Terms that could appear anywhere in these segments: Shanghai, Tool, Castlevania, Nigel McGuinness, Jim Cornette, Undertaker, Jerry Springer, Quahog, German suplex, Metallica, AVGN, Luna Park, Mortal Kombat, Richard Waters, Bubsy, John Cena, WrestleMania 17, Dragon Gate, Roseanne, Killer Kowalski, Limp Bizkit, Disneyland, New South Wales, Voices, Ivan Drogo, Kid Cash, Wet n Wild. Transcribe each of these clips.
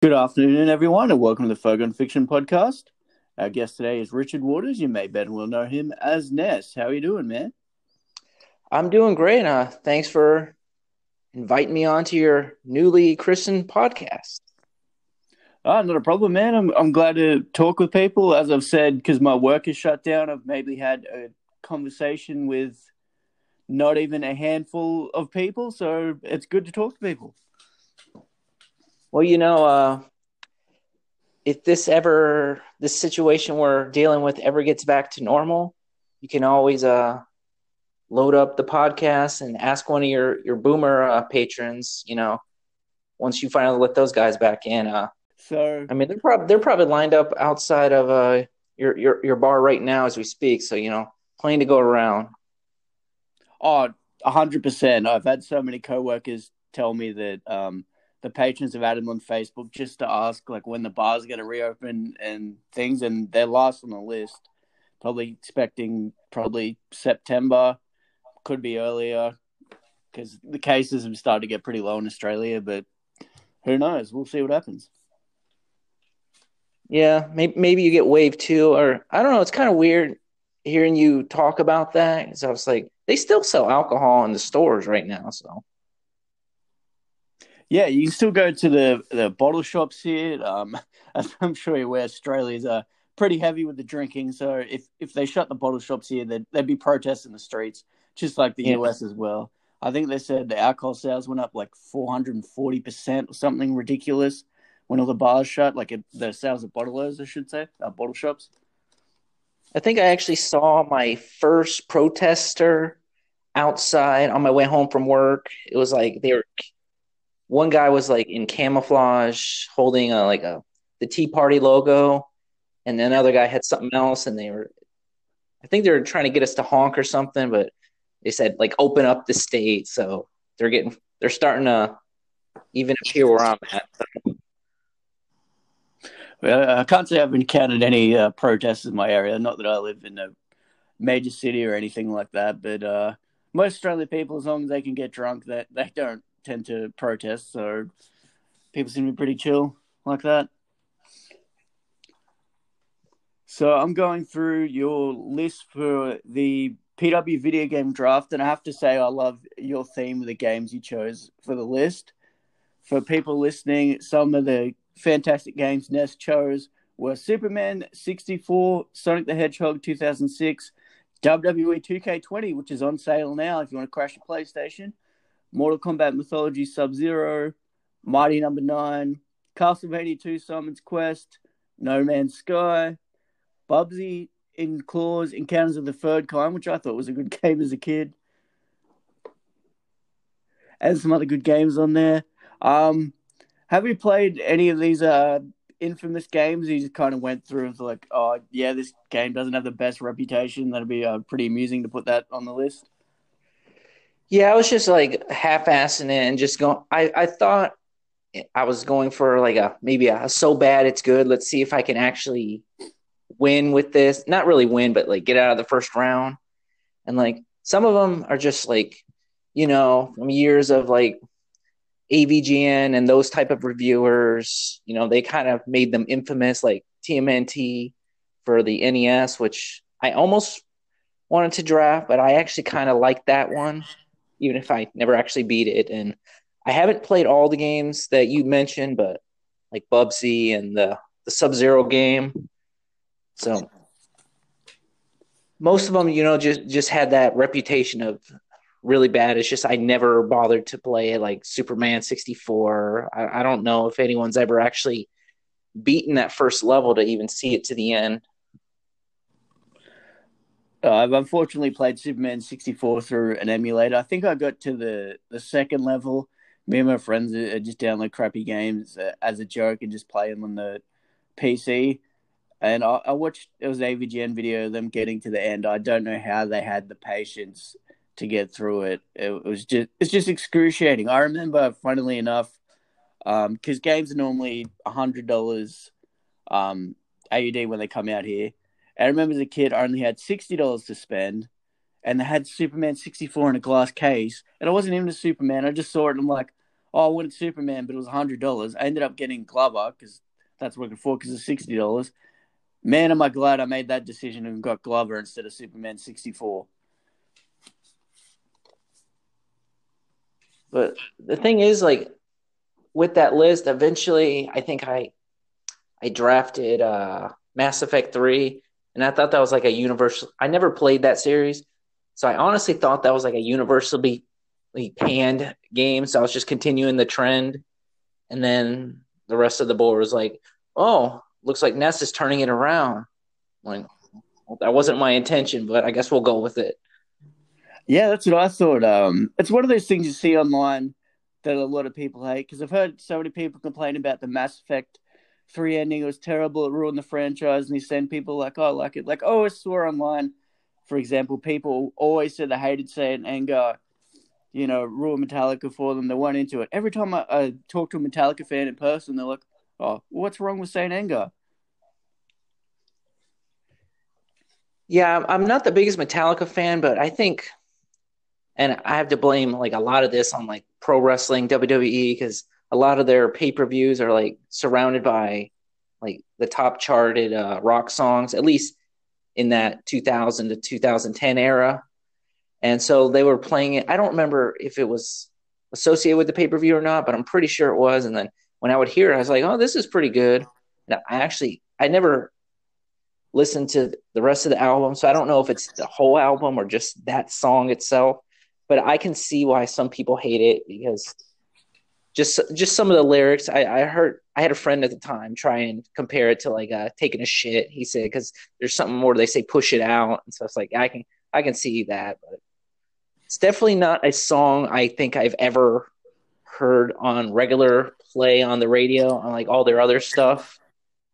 Good afternoon, everyone, and welcome to the Fogon Fiction Podcast. Our guest today is Richard Waters. You may better well know him as Ness. How are you doing, man? I'm doing great. Thanks for inviting me on to your newly christened podcast. Not a problem, man. I'm glad to talk with people. As I've said, because my work is shut down, I've maybe had a conversation with not even a handful of people, so it's good to talk to people. Well, you know, if this situation we're dealing with ever gets back to normal, you can always load up the podcast and ask one of your boomer patrons, you know, once you finally let those guys back in. So I mean, they're probably lined up outside of your bar right now as we speak. So, you know, plenty to go around. Oh, 100%. I've had so many coworkers tell me that the patrons have added them on Facebook just to ask, like, when the bar's going to reopen and things. And they're last on the list, probably expecting September, could be earlier, because the cases have started to get pretty low in Australia. But who knows? We'll see what happens. Yeah, maybe you get wave 2, or I don't know. It's kind of weird hearing you talk about that, because I was like, they still sell alcohol in the stores right now, so. Yeah, you can still go to the bottle shops here. As I'm sure you're aware, Australia's pretty heavy with the drinking, so if they shut the bottle shops here, there'd be protests in the streets, just like the US as well. I think they said the alcohol sales went up like 440% or something ridiculous when all the bars shut, like the sales of bottlers, I should say, bottle shops. I think I actually saw my first protester outside on my way home from work. It was like one guy was like in camouflage, holding the Tea Party logo, and then another guy had something else, and I think they were trying to get us to honk or something, but they said like open up the state, so they're starting to even appear where I'm at. Well, I can't say I've encountered any protests in my area. Not that I live in a major city or anything like that, but most Australian people, as long as they can get drunk, they don't tend to protest, so people seem to be pretty chill like that. So I'm going through your list for the PW video game draft, and I have to say I love your theme of the games you chose for the list. For people listening, some of the fantastic games Ness chose were Superman 64, Sonic the Hedgehog 2006, WWE 2K20, which is on sale now if you want to crash your PlayStation, Mortal Kombat Mythology Sub-Zero, Mighty No. 9, Castlevania 2 Simon's Quest, No Man's Sky, Bubsy in Claws, Encounters of the Third Kind, which I thought was a good game as a kid, and some other good games on there. Have you played any of these infamous games? You just kind of went through and was like, oh, yeah, this game doesn't have the best reputation. That'd be pretty amusing to put that on the list. Yeah, I was just like half-assing it and just going. I thought I was going for like maybe a so bad it's good. Let's see if I can actually win with this. Not really win, but like get out of the first round. And like some of them are just like, you know, from years of like AVGN and those type of reviewers, you know, they kind of made them infamous, like TMNT for the NES, which I almost wanted to draft, but I actually kind of liked that one, even if I never actually beat it. And I haven't played all the games that you mentioned, but like Bubsy and the Sub-Zero game. So most of them, you know, just had that reputation of really bad. It's just I never bothered to play it, like Superman 64. I don't know if anyone's ever actually beaten that first level to even see it to the end. I've unfortunately played Superman 64 through an emulator. I think I got to the second level. Me and my friends just download crappy games as a joke and just play them on the PC. And I watched, it was an AVGN video of them getting to the end. I don't know how they had the patience to get through it. It's just excruciating. I remember, funnily enough, because games are normally $100 AUD when they come out here. I remember as a kid, I only had $60 to spend, and they had Superman 64 in a glass case, and I wasn't even a Superman. I just saw it, and I'm like, oh, I wanted Superman, but it was $100. I ended up getting Glover because that's what I could afford because it's $60. Man, am I glad I made that decision and got Glover instead of Superman 64. But the thing is, like, with that list, eventually I think I drafted Mass Effect 3, and I thought that was like a universal – I never played that series, so I honestly thought that was like a universally panned game, so I was just continuing the trend. And then the rest of the board was like, oh, looks like Ness is turning it around. Like, well, that wasn't my intention, but I guess we'll go with it. Yeah, that's what I thought. It's one of those things you see online that a lot of people hate, because I've heard so many people complain about the Mass Effect 3 ending. It was terrible. It ruined the franchise. And they send people like, oh, I like it. Like, oh, I saw online, for example, people always said they hated Saint Anger, you know, ruined Metallica for them. They weren't into it. Every time I talk to a Metallica fan in person, they're like, oh, what's wrong with Saint Anger? Yeah, I'm not the biggest Metallica fan, but I think... And I have to blame like a lot of this on like pro wrestling, WWE, because a lot of their pay-per-views are like surrounded by like the top charted rock songs, at least in that 2000 to 2010 era. And so they were playing it. I don't remember if it was associated with the pay-per-view or not, but I'm pretty sure it was. And then when I would hear it, I was like, oh, this is pretty good. And I never listened to the rest of the album. So I don't know if it's the whole album or just that song itself. But I can see why some people hate it, because just some of the lyrics. I had a friend at the time try and compare it to like taking a shit. He said because there's something more they say push it out, and so it's like I can see that, but it's definitely not a song I think I've ever heard on regular play on the radio on like all their other stuff.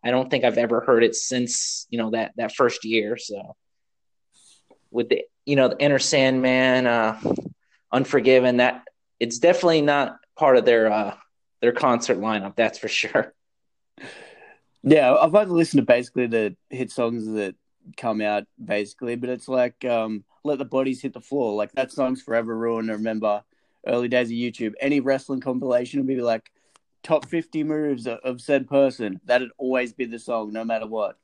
I don't think I've ever heard it since that first year. So with the the Inner Sandman, Unforgiven, that it's definitely not part of their concert lineup. That's for sure. Yeah. I've only listened to basically the hit songs that come out basically, but it's like, Let the Bodies Hit the Floor. Like that song's forever ruined. I remember early days of YouTube, any wrestling compilation would be like top 50 moves of said person. That'd always be the song no matter what.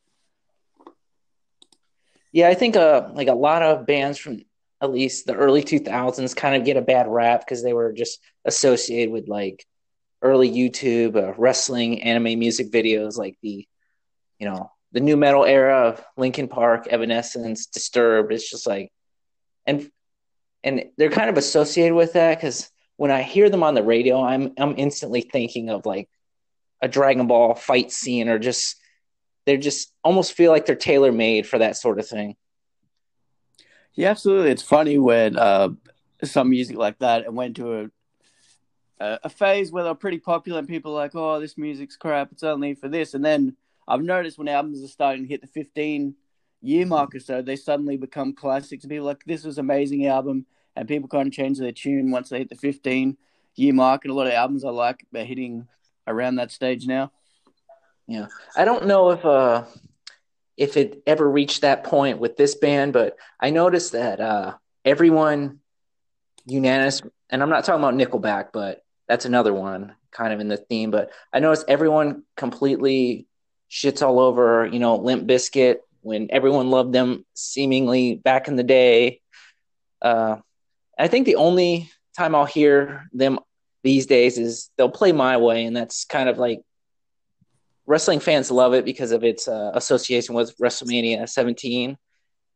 Yeah, I think like a lot of bands from at least the early 2000s kind of get a bad rap because they were just associated with like early YouTube wrestling anime music videos, like the new metal era of Linkin Park, Evanescence, Disturbed. It's just like, and they're kind of associated with that because when I hear them on the radio, I'm instantly thinking of like a Dragon Ball fight scene or just. They just almost feel like they're tailor-made for that sort of thing. Yeah, absolutely. It's funny when some music like that went to a phase where they're pretty popular and people are like, oh, this music's crap. It's only for this. And then I've noticed when albums are starting to hit the 15-year mark or so, they suddenly become classics. And people are like, this was an amazing album. And people kind of change their tune once they hit the 15-year mark. And a lot of albums I like are hitting around that stage now. Yeah, I don't know if it ever reached that point with this band, but I noticed that everyone unanimous, and I'm not talking about Nickelback, but that's another one kind of in the theme. But I noticed everyone completely shits all over, Limp Bizkit when everyone loved them seemingly back in the day. I think the only time I'll hear them these days is they'll play My Way, and that's kind of like. Wrestling fans love it because of its association with WrestleMania 17.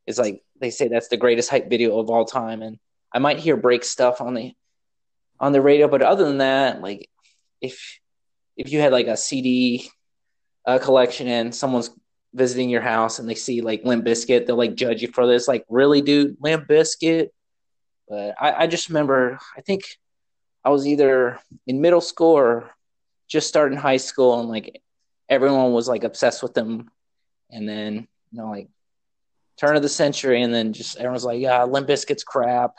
It's like they say that's the greatest hype video of all time, and I might hear break stuff on the radio, but other than that, like if you had like a CD collection and someone's visiting your house and they see like Limp Bizkit, they'll like judge you for this. Like, really, dude, Limp Bizkit? But I just remember, I think I was either in middle school or just starting high school, and like. Everyone was like obsessed with them, and then like turn of the century, and then just everyone's like, "Yeah, Limp Bizkit's crap."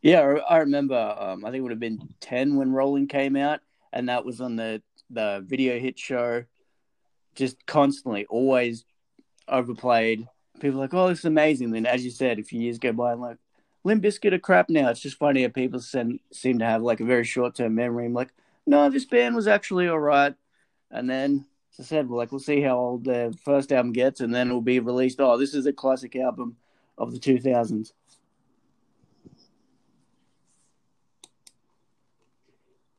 Yeah, I remember. I think it would have been 10 when Rolling came out, and that was on the video hit show, just constantly, always overplayed. People were like, "Oh, this is amazing." Then, as you said, a few years go by, and like Limp Bizkit are crap now. It's just funny how people seem to have like a very short-term memory. I'm like, no, this band was actually all right. And then, as I said, we're like, we'll see how old their first album gets, and then it'll be released. Oh, this is a classic album of the 2000s.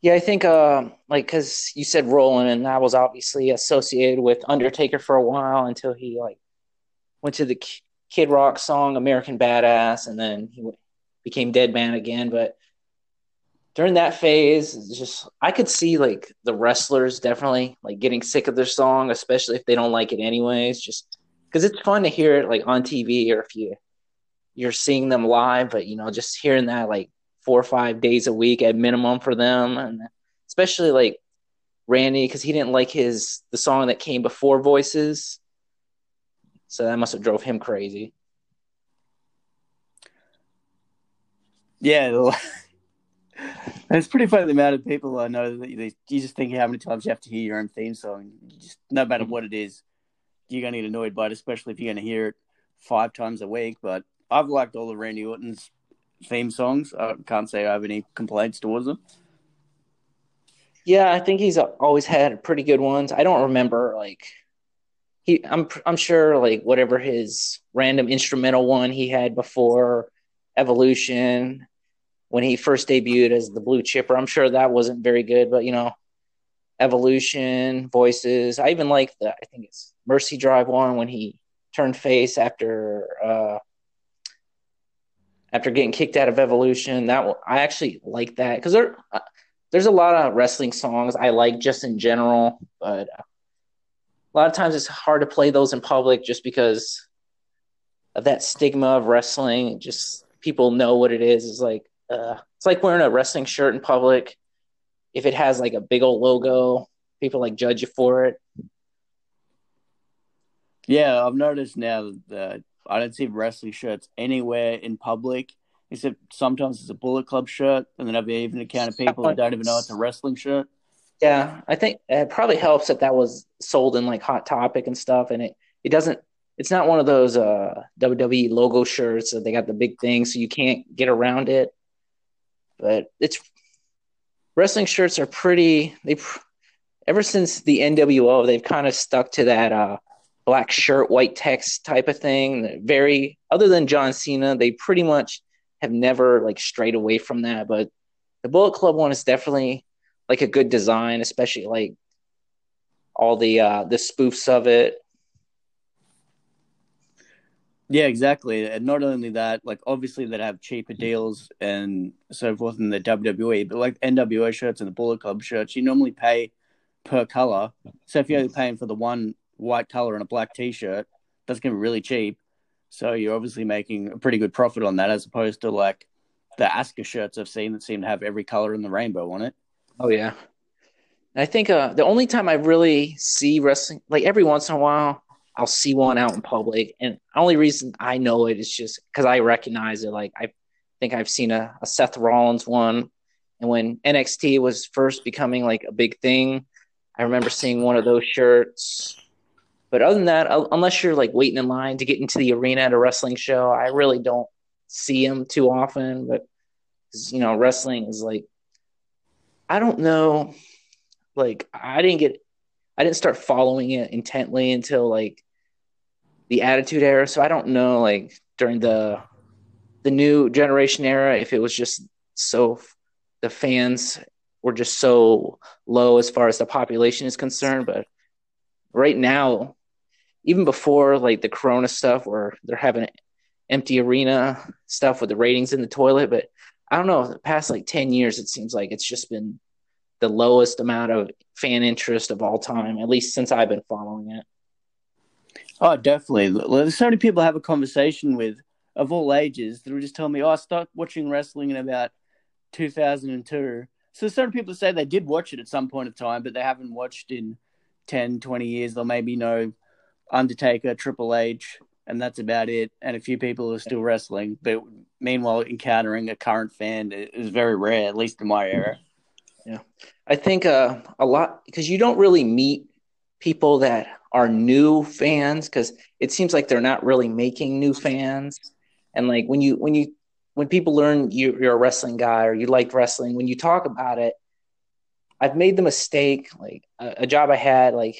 Yeah, I think, because you said Rolling, and I was obviously associated with Undertaker for a while until he, went to the Kid Rock song, American Badass, and then he became Dead Man again. But during that phase, I could see, the wrestlers definitely, getting sick of their song, especially if they don't like it anyways, just because it's fun to hear it, on TV or if you're seeing them live, but, just hearing that, 4 or 5 days a week at minimum for them, and especially Randy, because he didn't like the song that came before Voices, so that must have drove him crazy. Yeah, it's pretty funny the amount of people I know that you just think how many times you have to hear your own theme song. You just, no matter what it is, you're going to get annoyed by it, especially if you're going to hear it 5 times a week. But I've liked all of Randy Orton's theme songs. I can't say I have any complaints towards them. Yeah, I think he's always had pretty good ones. I don't remember I'm sure whatever his random instrumental one he had before Evolution when he first debuted as the Blue Chipper. I'm sure that wasn't very good, but Evolution, Voices. I even like the I think it's Mercy Drive one when he turned face after getting kicked out of Evolution. I actually like that because there's a lot of wrestling songs I like just in general, but a lot of times it's hard to play those in public just because of that stigma of wrestling. Just people know what it is. It's like wearing a wrestling shirt in public. If it has a big old logo, people judge you for it. Yeah, I've noticed now that I don't see wrestling shirts anywhere in public, except sometimes it's a Bullet Club shirt, and then I've even encountered people who don't even know it's a wrestling shirt. Yeah, I think it probably helps that was sold in Hot Topic and stuff, and it doesn't. It's not one of those WWE logo shirts that they got the big thing, so you can't get around it. But wrestling shirts are pretty. Ever since the NWO, they've kind of stuck to that. Black shirt, white text type of thing. Very, other than John Cena, they pretty much have never strayed away from that. But the Bullet Club one is definitely a good design, especially all the spoofs of it. Yeah, exactly. And not only that, obviously they have cheaper deals and so forth in the WWE, but NWO shirts and the Bullet Club shirts, you normally pay per color. So if you're only paying for the one white color and a black t-shirt, that's going to be really cheap. So you're obviously making a pretty good profit on that, as opposed to the Asuka shirts I've seen that seem to have every color in the rainbow on it. Oh yeah. And I think the only time I really see wrestling, every once in a while, I'll see one out in public. And the only reason I know it is just because I recognize it. I think I've seen a Seth Rollins one. And when NXT was first becoming a big thing, I remember seeing one of those shirts. But other than that, unless you're waiting in line to get into the arena at a wrestling show, I really don't see them too often. But wrestling is I don't know. I didn't start following it intently until the Attitude Era. So I don't know during the New Generation era if it was just so the fans were just so low as far as the population is concerned, but. Right now, even before the Corona stuff where they're having empty arena stuff with the ratings in the toilet, but I don't know, the past 10 years, it seems it's just been the lowest amount of fan interest of all time, at least since I've been following it. Oh, definitely. There's so many people I have a conversation with of all ages that will just tell me, I started watching wrestling in about 2002. So certain people say they did watch it at some point of time, but they haven't watched in 10, 20 years. They'll maybe know Undertaker, Triple H, and that's about it. And a few people are still wrestling. But meanwhile, encountering a current fan is very rare, at least in my era. Yeah. I think a lot, because you don't really meet people that are new fans, because it seems they're not really making new fans. And when you when people learn you're a wrestling guy or you like wrestling, when you talk about it, I've made the mistake, like a job I had, like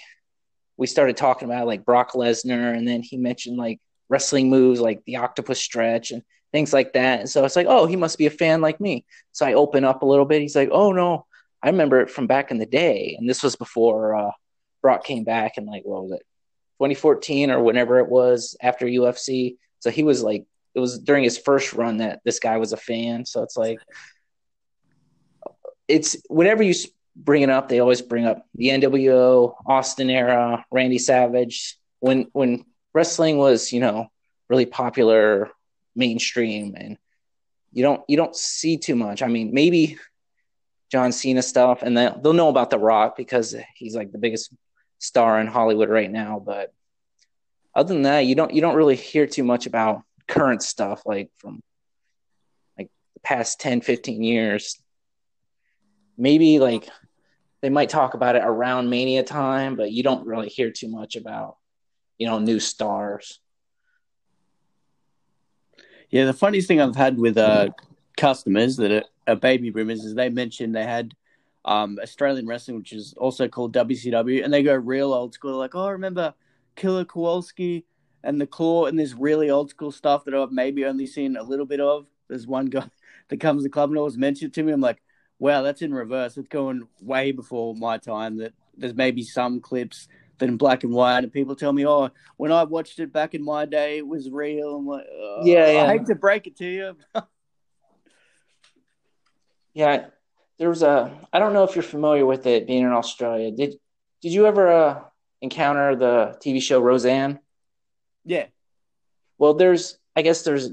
we started talking about like Brock Lesnar, and then he mentioned like wrestling moves, like the octopus stretch and things like that. And so it's like, oh, he must be a fan like me. So I open up a little bit. He's like, oh no, I remember it from back in the day. And this was before Brock came back and like, what was it? 2014 or whenever it was after UFC. So he was like, it was during his first run that this guy was a fan. So it's like, it's whenever you bring it up, they always bring up the NWO, Austin era, Randy Savage. When wrestling was, you know, really popular, mainstream, and you don't see too much. I mean, maybe John Cena stuff, and they'll know about The Rock because he's like the biggest star in Hollywood right now. But other than that, you don't really hear too much about current stuff like from like the past 10, 15 years. Maybe like they might talk about it around Mania time, but you don't really hear too much about, you know, new stars. Yeah, the funniest thing I've had with customers that are baby boomers is they mentioned they had Australian wrestling, which is also called WCW, and they go real old school. They're like, oh, I remember Killer Kowalski and the Claw and this really old school stuff that I've maybe only seen a little bit of. There's one guy that comes to the club and always mentions it to me. I'm like, wow, that's in reverse. It's going way before my time. That there's maybe some clips that in black and white, and people tell me, oh, when I watched it back in my day, it was real. I'm like, oh, yeah. I hate to break it to you. Yeah, there was I don't know if you're familiar with it being in Australia. Did you ever encounter the TV show Roseanne? Yeah. Well, there's an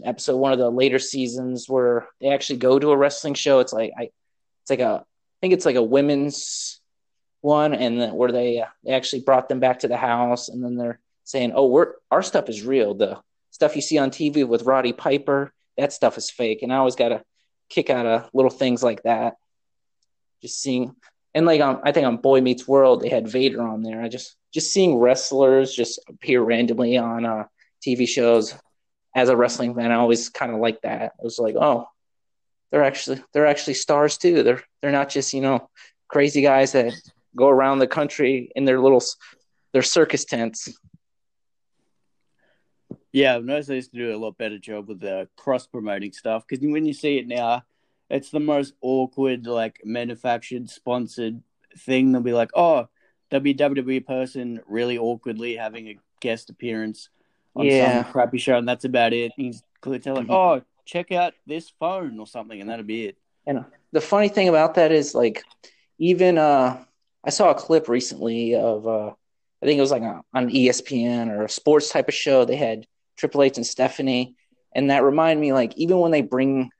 episode, one of the later seasons, where they actually go to a wrestling show. It's like, I think it's like a women's one, and then where they actually brought them back to the house, and then they're saying, oh, our stuff is real. The stuff you see on TV with Roddy Piper, that stuff is fake. And I always got a kick out of little things like that. Just seeing, and like I think on Boy Meets World, they had Vader on there. I just seeing wrestlers just appear randomly on TV shows as a wrestling fan. I always kind of like that. It was like, oh, they're actually stars too. They're not just, you know, crazy guys that go around the country in their circus tents. Yeah, I've noticed they used to do a lot better job with the cross-promoting stuff, because when you see it now, it's the most awkward, like, manufactured, sponsored thing. They'll be like, oh, WWE person really awkwardly having a guest appearance on some crappy show, and that's about it. And he's clearly telling, oh, check out this phone or something, and that'll be it. And the funny thing about that is, like, even I saw a clip recently of, I think it was like on ESPN or a sports type of show. They had Triple H and Stephanie. And that reminded me, like, even when they bring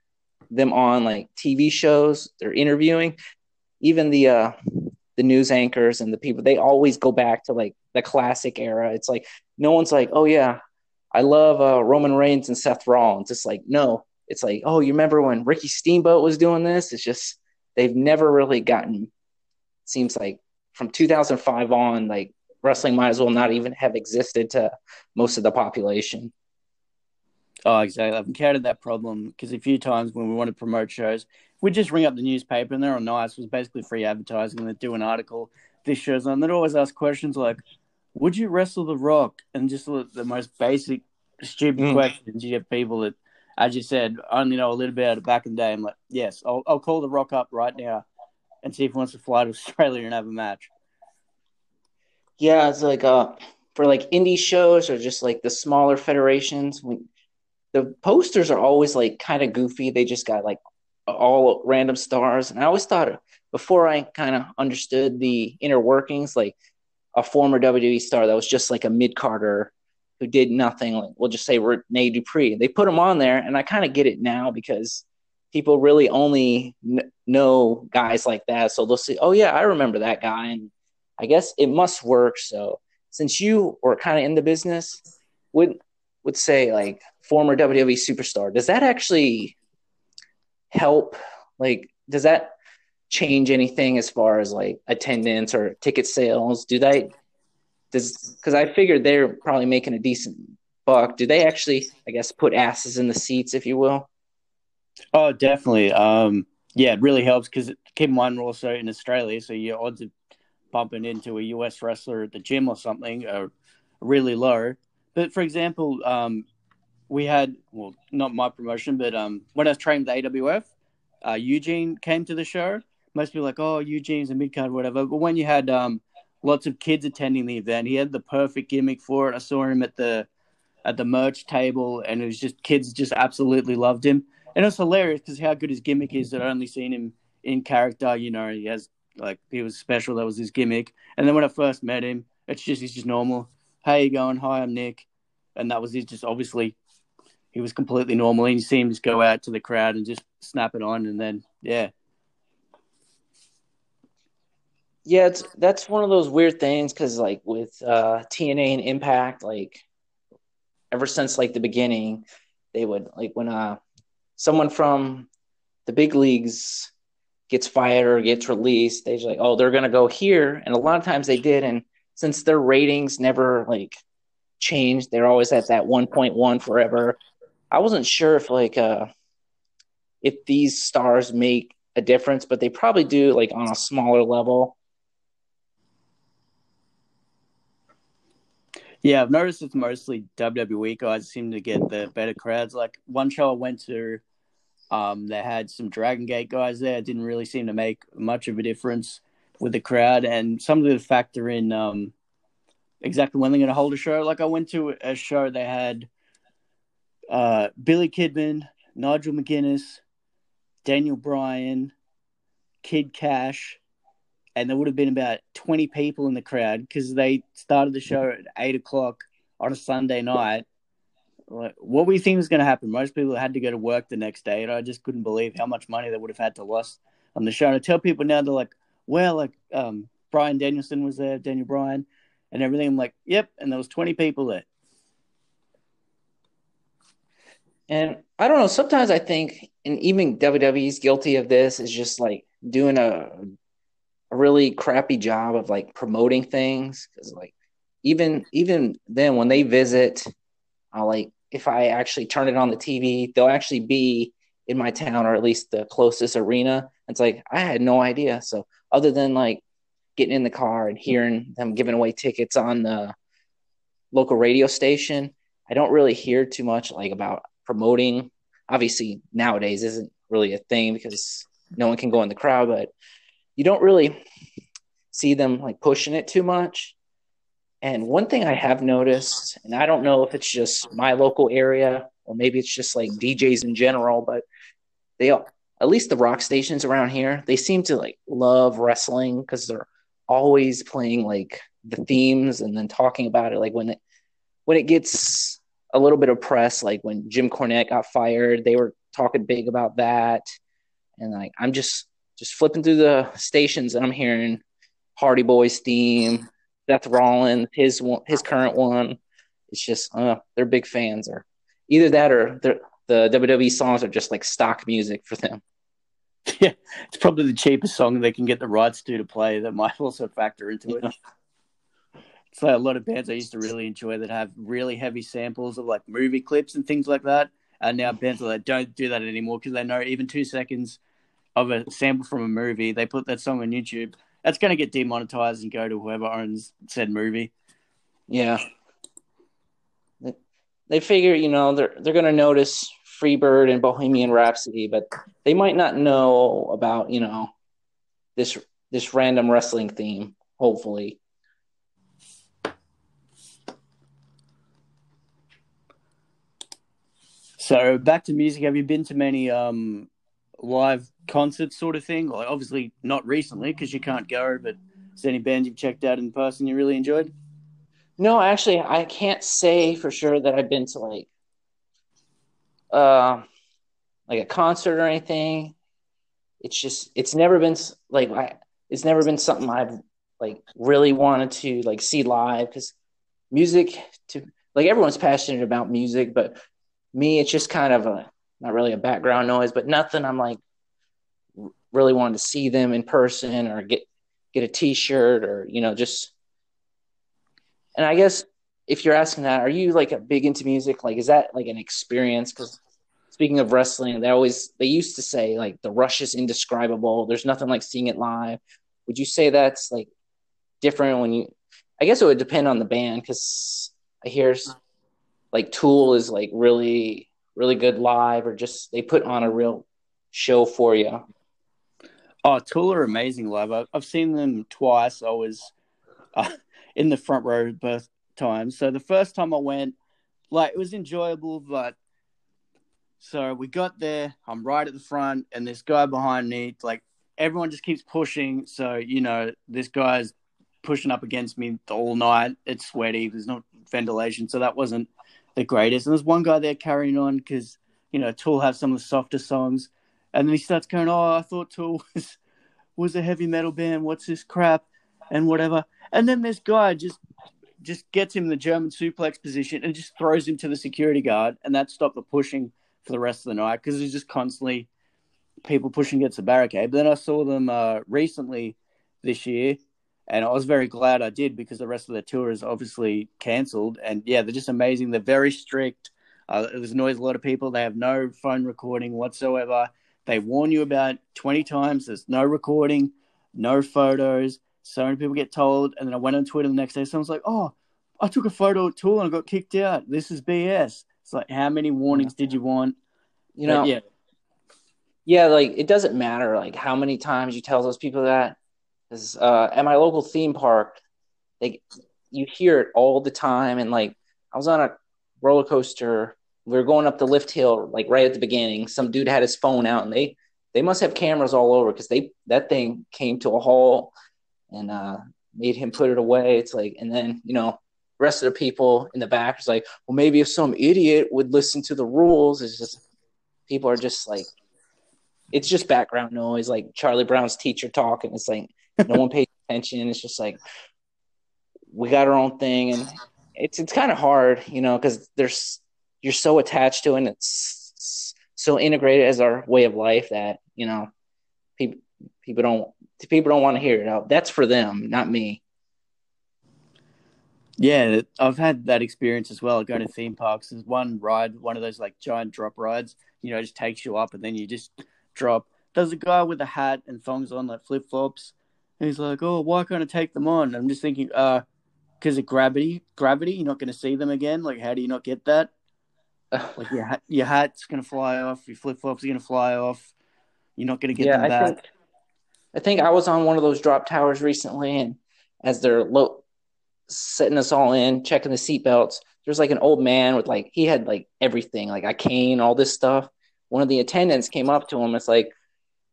them on, like, TV shows, they're interviewing, even the news anchors and the people, they always go back to, like, the classic era. It's like, no one's like, oh, yeah, I love Roman Reigns and Seth Rollins. It's like, no. It's like, oh, you remember when Ricky Steamboat was doing this? It's just they've never really gotten – seems like from 2005 on, like, wrestling might as well not even have existed to most of the population. Oh, exactly. I've encountered that problem because a few times when we want to promote shows, we just ring up the newspaper and they're all nice. It was basically free advertising. They do an article, this show's on. They'd always ask questions like, would you wrestle The Rock? And just the most basic, stupid questions. You get people that, as you said, only know a little bit about it back in the day. I'm like, yes, I'll call The Rock up right now and see if he wants to fly to Australia and have a match. Yeah, it's like for like indie shows or just like the smaller federations, the posters are always like kind of goofy. They just got like all random stars. And I always thought, before I kind of understood the inner workings, like a former WWE star that was just like a mid-carder who did nothing, like we'll just say Rene Dupree. They put him on there, and I kind of get it now because people really only know guys like that. So they'll say, oh, yeah, I remember that guy. And I guess it must work. So since you were kind of in the business, would say, like, former WWE superstar, does that actually help? Like, does that change anything as far as, like, attendance or ticket sales? Because I figured they're probably making a decent buck. Do they actually, I guess, put asses in the seats, if you will? Oh, definitely. Yeah, it really helps because Kim One rules are in Australia, so your odds of bumping into a US wrestler at the gym or something are really low. But for example, we had, well, not my promotion, but when I was training with AWF, Eugene came to the show. Most people were like, oh, Eugene's a mid-card, whatever. But when you had lots of kids attending the event, he had the perfect gimmick for it. I saw him at the merch table, and it was just kids just absolutely loved him. And it was hilarious because how good his gimmick is. I'd only seen him in character, you know, he was special. That was his gimmick. And then when I first met him, he's just normal. How you going? Hi, I'm Nick. And that was he was completely normal. And you see him just go out to the crowd and just snap it on. And then, yeah. Yeah, that's one of those weird things because, like, with TNA and Impact, like, ever since, like, the beginning, they would, like, when someone from the big leagues gets fired or gets released, they're like, oh, they're going to go here. And a lot of times they did. And since their ratings never, like, changed, they're always at that 1.1 forever. I wasn't sure if, like, if these stars make a difference, but they probably do, like, on a smaller level. Yeah, I've noticed it's mostly WWE guys seem to get the better crowds. Like, one show I went to, they had some Dragon Gate guys there. It didn't really seem to make much of a difference with the crowd. And some of the factor in exactly when they're going to hold a show. Like, I went to a show they had Billy Kidman, Nigel McGuinness, Daniel Bryan, Kid Cash, and there would have been about 20 people in the crowd because they started the show at 8 o'clock on a Sunday night. Like, what we think was going to happen? Most people had to go to work the next day, and I just couldn't believe how much money they would have had to lose on the show. And I tell people now, they're like, well, like Brian Danielson was there, Daniel Bryan, and everything. I'm like, yep, and there was 20 people there. And I don't know, sometimes I think, and even WWE's guilty of this, is just like doing a really crappy job of like promoting things, because like even then when they visit, like if I actually turn it on the TV, they'll actually be in my town or at least the closest arena. It's like I had no idea. So other than like getting in the car and hearing them giving away tickets on the local radio station, I don't really hear too much like about promoting. Obviously nowadays isn't really a thing because no one can go in the crowd, but you don't really see them like pushing it too much. And one thing I have noticed, and I don't know if it's just my local area or maybe it's just like DJs in general, but they all, at least the rock stations around here, they seem to like love wrestling because they're always playing like the themes and then talking about it. Like when it gets a little bit of press, like when Jim Cornette got fired, they were talking big about that. And like, I'm just flipping through the stations and I'm hearing Hardy Boys theme, Seth Rollins, his current one. It's just, they're big fans, or either that or the WWE songs are just like stock music for them. Yeah, it's probably the cheapest song they can get the rights to play. That might also factor into it. Yeah. So a lot of bands I used to really enjoy that have really heavy samples of like movie clips and things like that. And now bands are like, don't do that anymore because they know even 2 seconds of a sample from a movie, they put that song on YouTube, that's going to get demonetized and go to whoever owns said movie. Yeah. They figure, you know, they're going to notice Freebird and Bohemian Rhapsody, but they might not know about, you know, this random wrestling theme, hopefully. So back to music, have you been to many live concert sort of thing? Like, obviously not recently because you can't go, but is there any band you've checked out in person you really enjoyed? No, actually I can't say for sure that I've been to like a concert or anything. It's just, it's never been something I've like really wanted to like see live, because music to like, everyone's passionate about music, but me, it's just kind of not really a background noise, but nothing I'm like really wanting to see them in person or get a t-shirt or, you know, just. And I guess if you're asking that, are you like a big into music? Like, is that like an experience? Cause speaking of wrestling, they used to say, like, the rush is indescribable. There's nothing like seeing it live. Would you say that's, like, different when you – I guess it would depend on the band, because I hear, like, Tool is, like, really, really good live, or just they put on a real show for you. Oh, Tool are amazing live. I've seen them twice. I was in the front row both times. So the first time I went, like, it was enjoyable, but so we got there. I'm right at the front, and this guy behind me, like, everyone just keeps pushing. So, you know, this guy's pushing up against me all night. It's sweaty. There's no ventilation. So that wasn't the greatest. And there's one guy there carrying on because, you know, Tool have some of the softer songs. And then he starts going, oh, I thought Tool was a heavy metal band. What's this crap? And whatever. And then this guy just gets him in the German suplex position and just throws him to the security guard. And that stopped the pushing for the rest of the night because it was just constantly people pushing against the barricade. But then I saw them recently this year, and I was very glad I did because the rest of the tour is obviously cancelled. And, yeah, they're just amazing. They're very strict. It annoys a lot of people. They have no phone recording whatsoever. They warn you about 20 times. There's no recording, no photos. So many people get told. And then I went on Twitter the next day. Someone's like, oh, I took a photo at Tool and I got kicked out. This is BS. It's like, how many warnings did you want? You know, yeah, like, it doesn't matter, like, how many times you tell those people that. Because at my local theme park, like, you hear it all the time. And, like, I was on a roller coaster. We were going up the lift hill, like, right at the beginning. Some dude had his phone out, and they must have cameras all over because that thing came to a halt and made him put it away. It's like, and then, you know, the rest of the people in the back is like, well, maybe if some idiot would listen to the rules. It's just people are just like, it's just background noise, like Charlie Brown's teacher talking. It's like no one pays attention. It's just like we got our own thing, and it's kind of hard, you know, because there's. You're so attached to it, and it's so integrated as our way of life that, you know, people don't want to hear it out. That's for them, not me. Yeah, I've had that experience as well. Going to theme parks, there's one ride, one of those like giant drop rides, you know, just takes you up and then you just drop. There's a guy with a hat and thongs on, like flip flops. He's like, oh, why can't I take them on? And I'm just thinking, because of gravity, you're not going to see them again. Like, how do you not get that? Like your hat's gonna fly off, your flip flops are gonna fly off. You're not gonna get them back. I think I was on one of those drop towers recently, and as they're setting us all in, checking the seatbelts, there's like an old man with like he had like everything, like a cane, all this stuff. One of the attendants came up to him. It's like,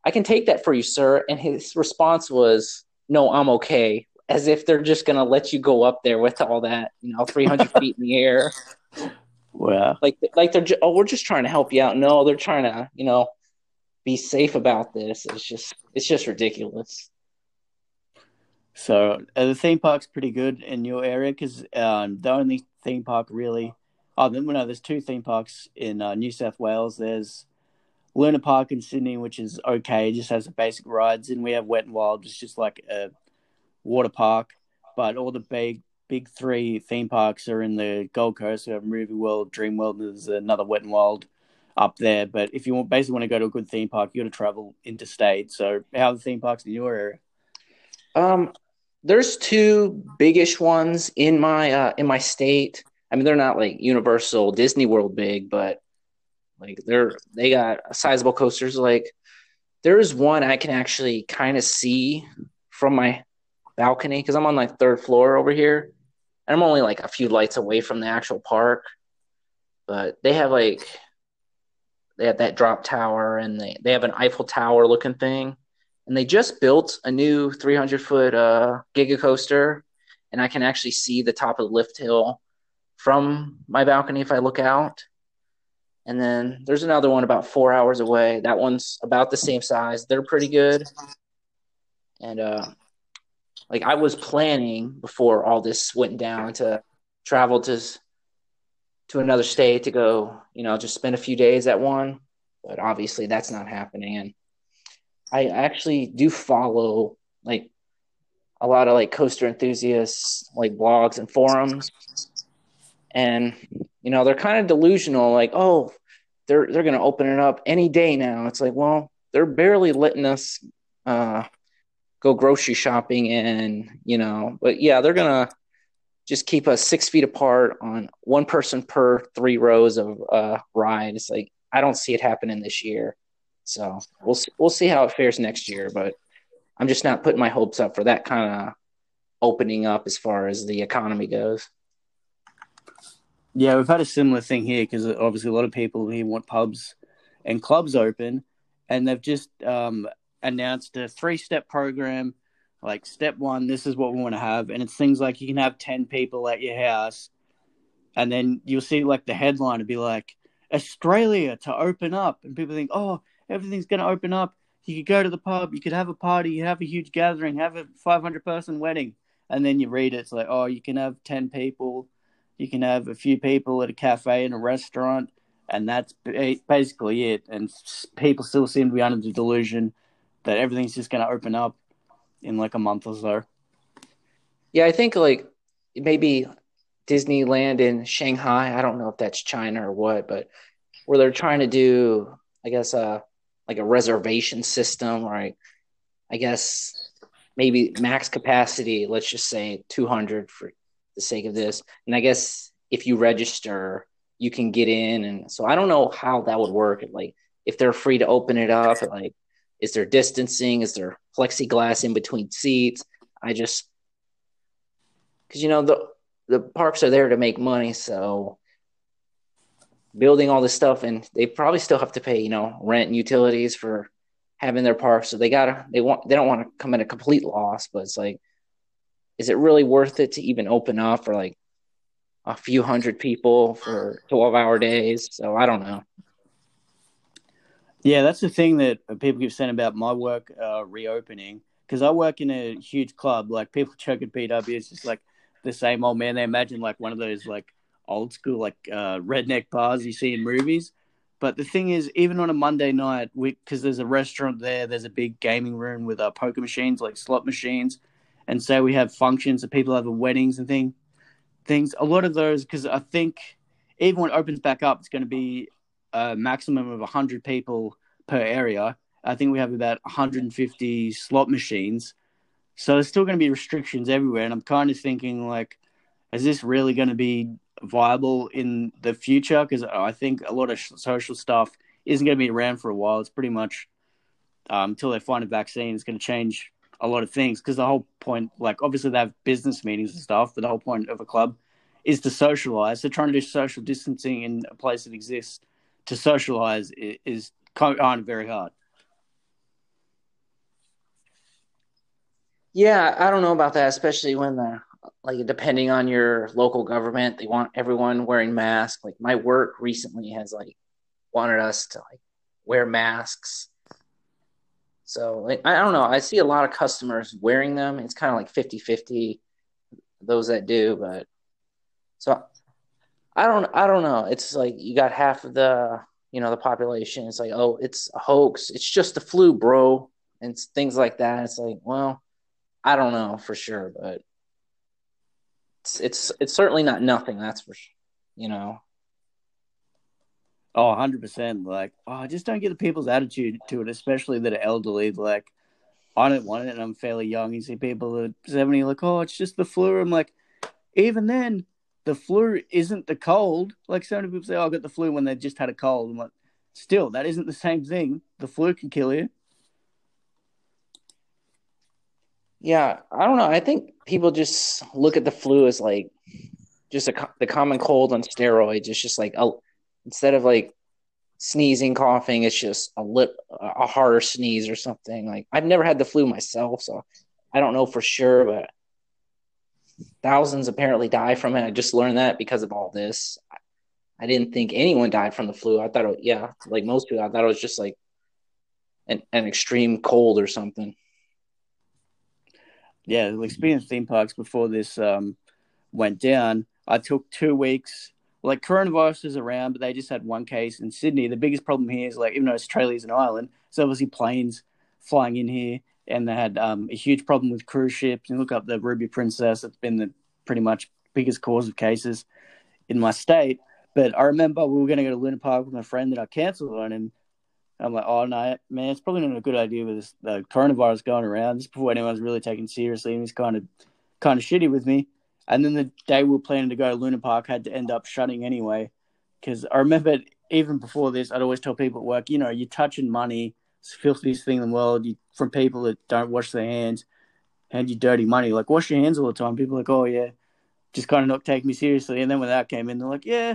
I can take that for you, sir. And his response was, "No, I'm okay." As if they're just gonna let you go up there with all that, you know, 300 feet in the air. Wow. Like they're just, oh, we're just trying to help you out. No, they're trying to, you know, be safe about this. It's just ridiculous. So the theme park's pretty good in your area because the only theme park really, there's two theme parks in New South Wales. There's Luna Park in Sydney, which is okay. It just has the basic rides, and we have Wet n Wild, which is just like a water park, but all the big three theme parks are in the Gold Coast. We have Movie World, Dream World, and there's another Wet n Wild up there. But if you want to go to a good theme park, you got to travel interstate. So how are the theme parks in your area? There's two biggish ones in my state. I mean, they're not like Universal, Disney World big, but like they got sizable coasters. Like there is one I can actually kind of see from my balcony because I'm on like third floor over here. I'm only like a few lights away from the actual park, but they have that drop tower, and they have an Eiffel Tower looking thing, and they just built a new 300-foot giga coaster, and I can actually see the top of the lift hill from my balcony if I look out. And then there's another one about 4 hours away. That one's about the same size. They're pretty good, and like I was planning before all this went down to travel to another state to go, you know, just spend a few days at one. But obviously that's not happening. And I actually do follow like a lot of like coaster enthusiasts, like blogs and forums. And, you know, they're kind of delusional, like, oh, they're going to open it up any day now. It's like, well, they're barely letting us go grocery shopping and, you know, but yeah, they're going to just keep us 6 feet apart on one person per 3 rows of ride. It's like, I don't see it happening this year. So we'll see how it fares next year, but I'm just not putting my hopes up for that kind of opening up as far as the economy goes. Yeah, we've had a similar thing here because obviously a lot of people here want pubs and clubs open, and they've just announced a 3-step program. Like, step 1, this is what we want to have, and it's things like you can have 10 people at your house, and then you'll see, like, the headline would be like, Australia to open up, and people think, oh, everything's going to open up. You could go to the pub, you could have a party, you have a huge gathering, have a 500-person wedding, and then you read it, it's like, oh, you can have 10 people. You can have a few people at a cafe and a restaurant, and that's basically it. And people still seem to be under the delusion that everything's just going to open up in like a month or so. Yeah, I think like maybe Disneyland in Shanghai, I don't know if that's China or what, but where they're trying to do, I guess, like a reservation system, right? I guess maybe max capacity, let's just say 200 for the sake of this, and I guess if you register you can get in. And so I don't know how that would work, like if they're free to open it up, like is there distancing, is there plexiglass in between seats? I just, because you know the parks are there to make money, so building all this stuff, and they probably still have to pay, you know, rent and utilities for having their parks, so they don't want to come at a complete loss, but it's like, is it really worth it to even open up for like a few hundred people for 12-hour days? So I don't know. Yeah, that's the thing that people keep saying about my work reopening, because I work in a huge club. Like, people choke at BW. It's just like the same old man. They imagine like one of those like old school like redneck bars you see in movies. But the thing is, even on a Monday night, because there's a restaurant there, there's a big gaming room with poker machines, like slot machines. And so we have functions and people have weddings and things. A lot of those, because I think even when it opens back up, it's going to be a maximum of 100 people per area. I think we have about 150 slot machines. So there's still going to be restrictions everywhere. And I'm kind of thinking, like, is this really going to be viable in the future? Because I think a lot of social stuff isn't going to be around for a while. It's pretty much until they find a vaccine, it's going to change a lot of things, because the whole point, like, obviously they have business meetings and stuff, but the whole point of a club is to socialize. So trying to do social distancing in a place that exists to socialize is kind of very hard. Yeah, I don't know about that, especially when depending on your local government, they want everyone wearing masks. Like, my work recently has wanted us to wear masks. So, I don't know. I see a lot of customers wearing them. It's kind of 50-50, those that do. But so I don't know. It's you got half of the, you know, the population. It's oh, it's a hoax. It's just the flu, bro. And things like that. It's well, I don't know for sure. But it's certainly not nothing. That's for sure, you know. Oh, 100%. I just don't get the people's attitude to it, especially that are elderly. I don't want it, and I'm fairly young. You see people at 70, oh, it's just the flu. I'm even then, the flu isn't the cold. So many people say, oh, I got the flu when they just had a cold. I'm still, that isn't the same thing. The flu can kill you. Yeah, I don't know. I think people just look at the flu as, just the common cold on steroids. It's just instead of sneezing, coughing, it's just a harder sneeze or something. I've never had the flu myself, so I don't know for sure, but thousands apparently die from it. I just learned that because of all this. I didn't think anyone died from the flu. I thought, most people, I thought it was just an extreme cold or something. Yeah, speaking of theme parks, before this went down, I took 2 weeks. Coronavirus is around, but they just had one case in Sydney. The biggest problem here is, even though Australia is an island, it's obviously planes flying in here, and they had a huge problem with cruise ships. And look up the Ruby Princess. It's been the pretty much biggest cause of cases in my state. But I remember we were going to go to Luna Park with my friend that I canceled on, and I'm like, oh, no, man, it's probably not a good idea with this coronavirus going around. This is before anyone's really taken seriously, and he's kind of shitty with me. And then the day we were planning to go to Luna Park had to end up shutting anyway, because I remember even before this, I'd always tell people at work, you know, you're touching money, it's the filthiest thing in the world from people that don't wash their hands, and you dirty money. Like, wash your hands all the time. People are like, oh, yeah, just kind of not taking me seriously. And then when that came in, they're like, yeah,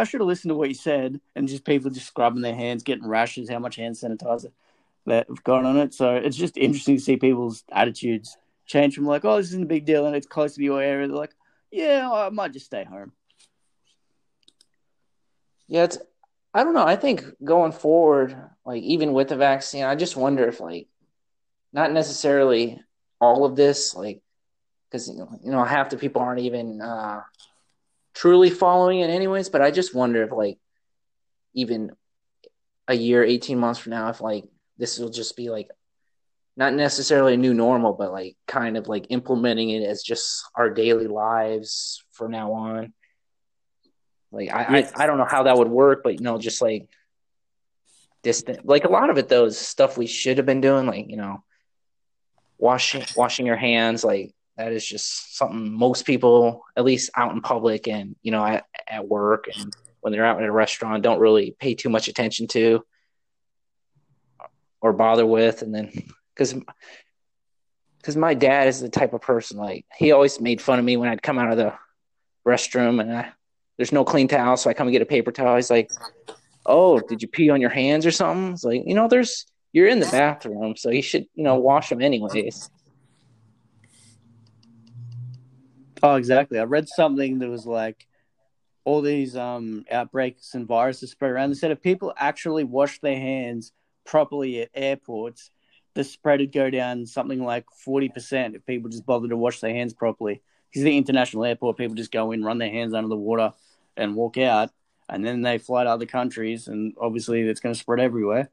I should have listened to what you said. And just people just scrubbing their hands, getting rashes, how much hand sanitizer that have gone on it. So it's just interesting to see people's attitudes change from like, oh, this isn't a big deal and it's close to your area. They're like, yeah, I might just stay home. Yeah, I don't know. I think going forward, like even with the vaccine, I just wonder if like not necessarily all of this, like, because, you know, half the people aren't even truly following it anyways, but I just wonder if like even a year, 18 months from now, if like this will just be like not necessarily a new normal, but like kind of like implementing it as just our daily lives from now on. Like I don't know how that would work, but just like distant, like a lot of it though is stuff we should have been doing, like, washing your hands, like that is just something most people, at least out in public and at work and when they're out in a restaurant, don't really pay too much attention to or bother with. And then because my dad is the type of person, like he always made fun of me when I'd come out of the restroom and there's no clean towel, so I come and get a paper towel. He's like, "Oh, did you pee on your hands or something?" It's like, you're in the bathroom, so you should, wash them anyways. Oh, exactly. I read something that was like all these outbreaks and viruses spread around. They said if people actually wash their hands properly at airports, the spread would go down something like 40% if people just bothered to wash their hands properly. Because the international airport, people just go in, run their hands under the water and walk out, and then they fly to other countries, and obviously it's going to spread everywhere.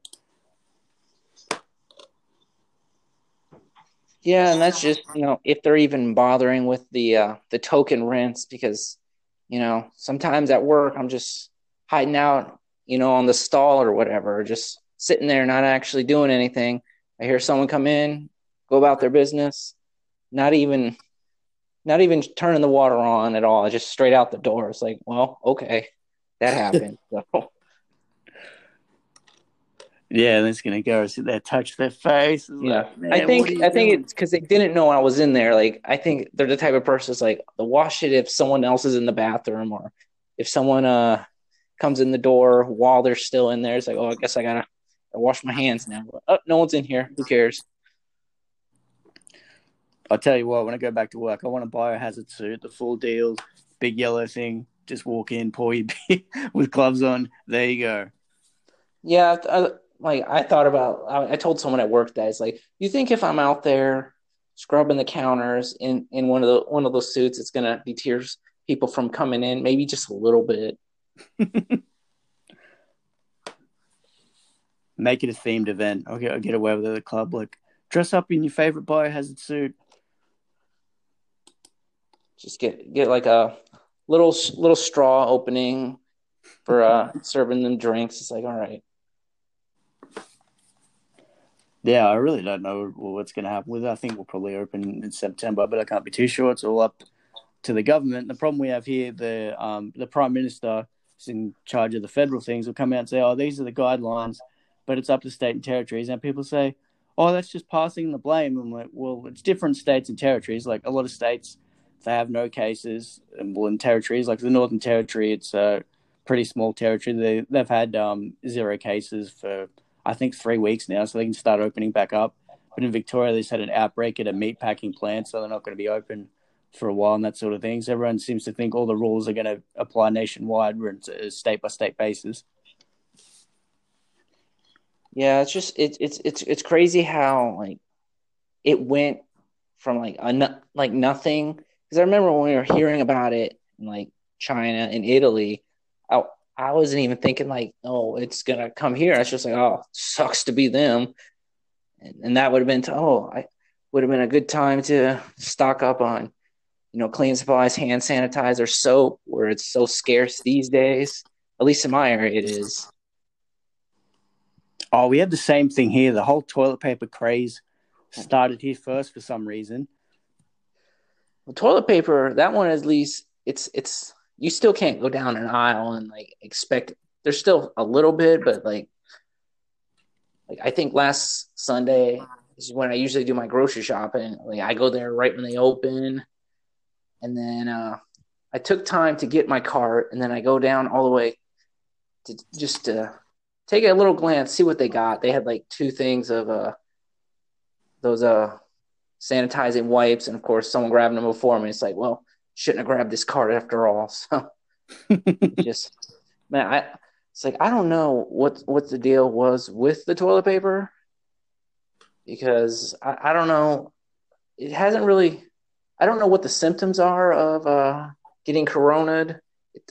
Yeah, and that's just, if they're even bothering with the token rinse, because, sometimes at work I'm just hiding out, on the stall or whatever, or just sitting there not actually doing anything. I hear someone come in, go about their business, not even turning the water on at all, just straight out the door. It's like, well, okay, that happened. So. Yeah, that's gonna go sit there, touch their face. Yeah, like, I think it's because they didn't know I was in there. Like, I think they're the type of person that's like, they'll wash it if someone else is in the bathroom or if someone comes in the door while they're still in there. It's like, oh, I guess I gotta wash my hands now. But, oh, no one's in here. Who cares? I'll tell you what, when I go back to work, I want a biohazard suit, the full deal, big yellow thing. Just walk in, pour your beer with gloves on. There you go. Yeah, I told someone at work that it's like, you think if I'm out there scrubbing the counters in one of those suits, it's gonna deter people from coming in, maybe just a little bit. Make it a themed event. Okay, I'll get away with it at the club. Like, dress up in your favorite biohazard suit. Just get like a little straw opening for serving them drinks. It's like, all right. Yeah, I really don't know what's going to happen with it. I think we'll probably open in September, but I can't be too sure. It's all up to the government. The problem we have here, the Prime Minister is in charge of the federal things, will come out and say, oh, these are the guidelines, but it's up to state and territories. And people say, oh, that's just passing the blame. I'm like, well, it's different states and territories. Like, a lot of states, they have no cases. And, well, in territories, like the Northern Territory, it's a pretty small territory. They've had zero cases for, I think, 3 weeks now, so they can start opening back up. But in Victoria, they just had an outbreak at a meatpacking plant, so they're not going to be open for a while and that sort of thing. So everyone seems to think all the rules are going to apply nationwide, where it's a state-by-state basis. Yeah, it's just it's crazy how like it went from like nothing. Because I remember when we were hearing about it in like China and Italy, I wasn't even thinking like, oh, it's gonna come here. I was just like, oh, sucks to be them, and that would have been I would have been a good time to stock up on you know, cleaning supplies, hand sanitizer, soap, where it's so scarce these days. At least in my area, it is. Oh, we have the same thing here. The whole toilet paper craze started here first for some reason. Well, toilet paper, that one at least, it's you still can't go down an aisle and like expect it. There's still a little bit, but like I think last Sunday is when I usually do my grocery shopping. Like I go there right when they open, and then I took time to get my cart, and then I go down all the way to just to take a little glance, see what they got. They had like two things of those sanitizing wipes, and of course someone grabbed them before me. It's like, well, shouldn't have grabbed this cart after all. So just man, it's like I don't know what the deal was with the toilet paper, because I don't know. It hasn't really. I don't know what the symptoms are of getting corona'd.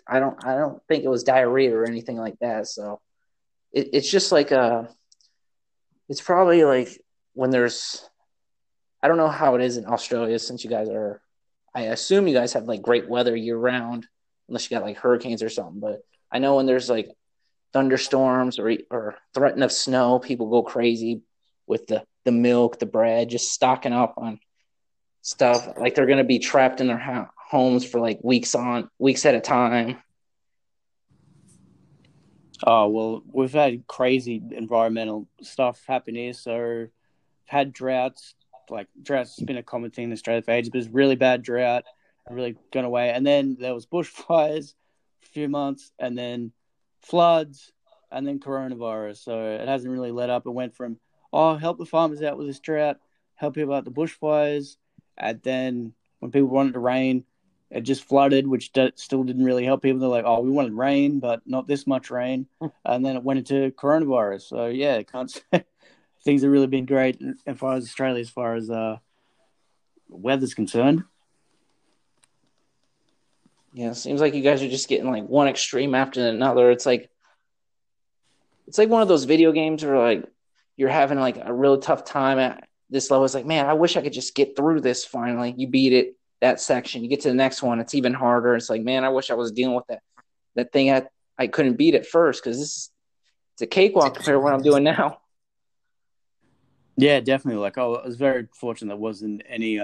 I don't think it was diarrhea or anything like that. So it's just like it's probably like when there's. I don't know how it is in Australia, since you guys are. I assume you guys have like great weather year round, unless you got like hurricanes or something. But I know when there's like thunderstorms or threat of snow, people go crazy with the milk, the bread, just stocking up on stuff. Like they're going to be trapped in their homes for like weeks at a time. Oh, well, we've had crazy environmental stuff happen here. So had droughts, like droughts has been a common thing in Australia for ages, but it's really bad drought, really gone away. And then there was bushfires few months, and then floods, and then coronavirus. So it hasn't really let up. It went from, help the farmers out with this drought, help people out with the bushfires, and then when people wanted to rain, it just flooded, which still didn't really help people. They're like, we wanted rain, but not this much rain. And then it went into coronavirus. So yeah, can't say things have really been great as far as Australia, as far as weather's concerned. Yeah, it seems like you guys are just getting like one extreme after another. It's like one of those video games where like you're having like a really tough time at this level. It's like, man, I wish I could just get through this finally. You beat it, that section. You get to the next one, it's even harder. It's like, man, I wish I was dealing with that thing I couldn't beat at first, because it's a cakewalk compared to what I'm doing now. Yeah, definitely. Like, I was very fortunate there wasn't any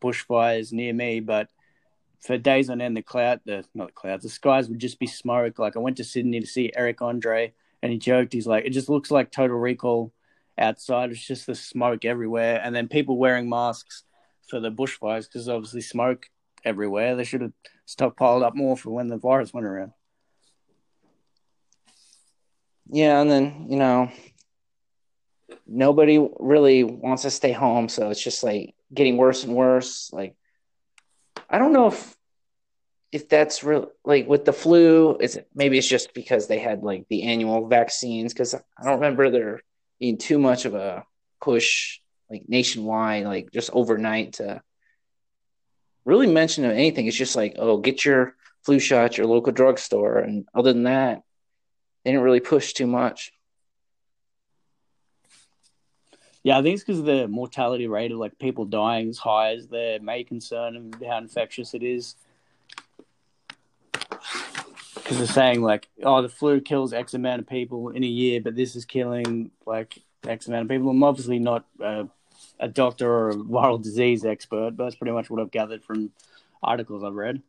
bushfires near me, but for days on end, the skies would just be smoke. Like I went to Sydney to see Eric Andre, and he joked, he's like, it just looks like Total Recall outside. It's just the smoke everywhere. And then people wearing masks for the bushfires, because obviously smoke everywhere. They should have stockpiled up more for when the virus went around. Yeah, and then, you know, nobody really wants to stay home, so it's just like getting worse and worse. Like, I don't know if that's real. Like with the flu, maybe it's just because they had like the annual vaccines, because I don't remember there being too much of a push like nationwide, like just overnight to really mention anything. It's just like, get your flu shot at your local drugstore, and other than that, they didn't really push too much. Yeah, I think it's because the mortality rate of like people dying is high as their main concern and how infectious it is. Because they're saying like, the flu kills X amount of people in a year, but this is killing like X amount of people. I'm obviously not a doctor or a viral disease expert, but that's pretty much what I've gathered from articles I've read.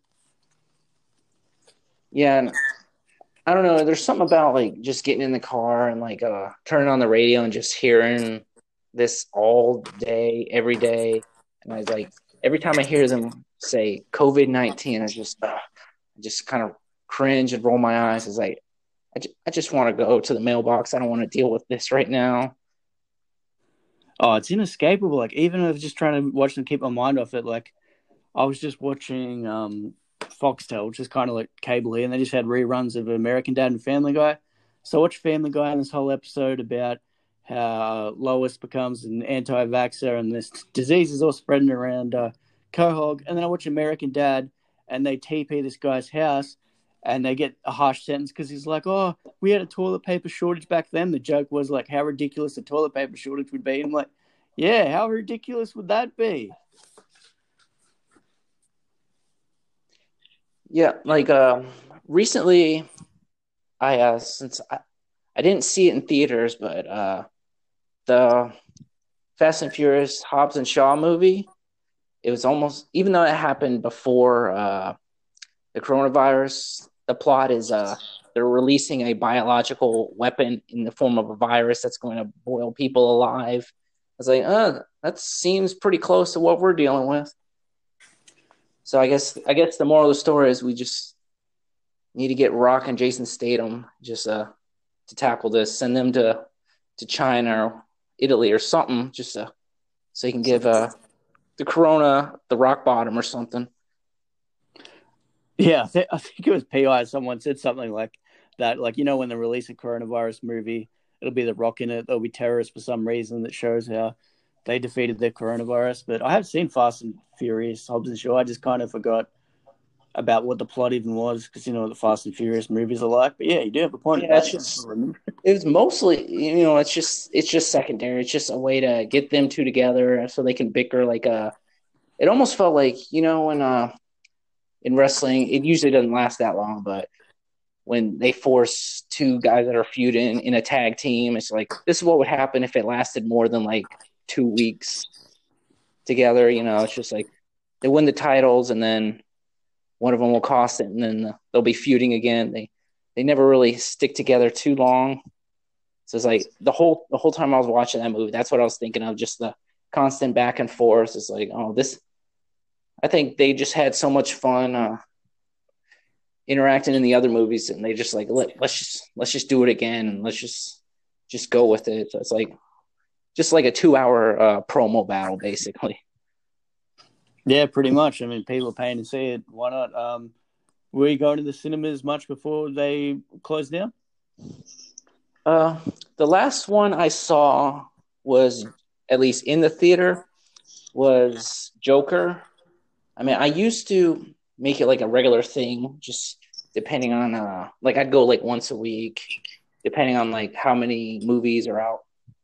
Yeah, and I don't know. There's something about like just getting in the car and like turning on the radio and just hearing this all day, every day. And I was like, every time I hear them say COVID-19, I just kind of cringe and roll my eyes. It's like, I just want to go to the mailbox. I don't want to deal with this right now. Oh, it's inescapable. Like, even if I was just trying to watch them, keep my mind off it. Like, I was just watching Foxtel, which is kind of like cable here, and they just had reruns of American Dad and Family Guy. So I watched Family Guy and this whole episode about how Lois becomes an anti-vaxxer and this disease is all spreading around Quahog. And then I watch American Dad and they TP this guy's house and they get a harsh sentence because he's like, we had a toilet paper shortage back then. The joke was like how ridiculous a toilet paper shortage would be. I'm like, yeah, how ridiculous would that be? Yeah, like recently, since I didn't see it in theaters, but the Fast and Furious Hobbs and Shaw movie, it was almost, even though it happened before the coronavirus, the plot is they're releasing a biological weapon in the form of a virus that's going to boil people alive. I was like, oh, that seems pretty close to what we're dealing with. So I guess the moral of the story is we just need to get Rock and Jason Statham just to tackle this, send them to China or Italy or something, just so you can give the corona the rock bottom or something. Yeah, I think it was PI. Someone said something like that, like, you know, when they release a coronavirus movie, it'll be The Rock in it. There'll be terrorists for some reason that shows how they defeated the coronavirus. But I have seen Fast and Furious, Hobbs and Shaw. I just kind of forgot about what the plot even was because, you know, the Fast and Furious movies are like. But yeah, you do have a point. Yeah, it's mostly, you know, it's just secondary. It's just a way to get them two together so they can bicker. Like it almost felt like, you know, when in wrestling, it usually doesn't last that long, but when they force two guys that are feuding in a tag team, it's like, this is what would happen if it lasted more than like 2 weeks together. You know, it's just like they win the titles and then one of them will cost it and then they'll be feuding again. They never really stick together too long. So it's like the whole time I was watching that movie, that's what I was thinking of, just the constant back and forth. It's like, oh, this, I think they just had so much fun interacting in the other movies, and they just like, let's just do it again, and let's just go with it. So it's like just like a 2-hour promo battle, basically. Yeah, pretty much. I mean, people are paying to see it. Why not? Were you going to the cinemas much before they closed down? The last one I saw was, at least in the theater, was Joker. I mean, I used to make it like a regular thing, just depending on like I'd go like once a week, depending on like how many movies are out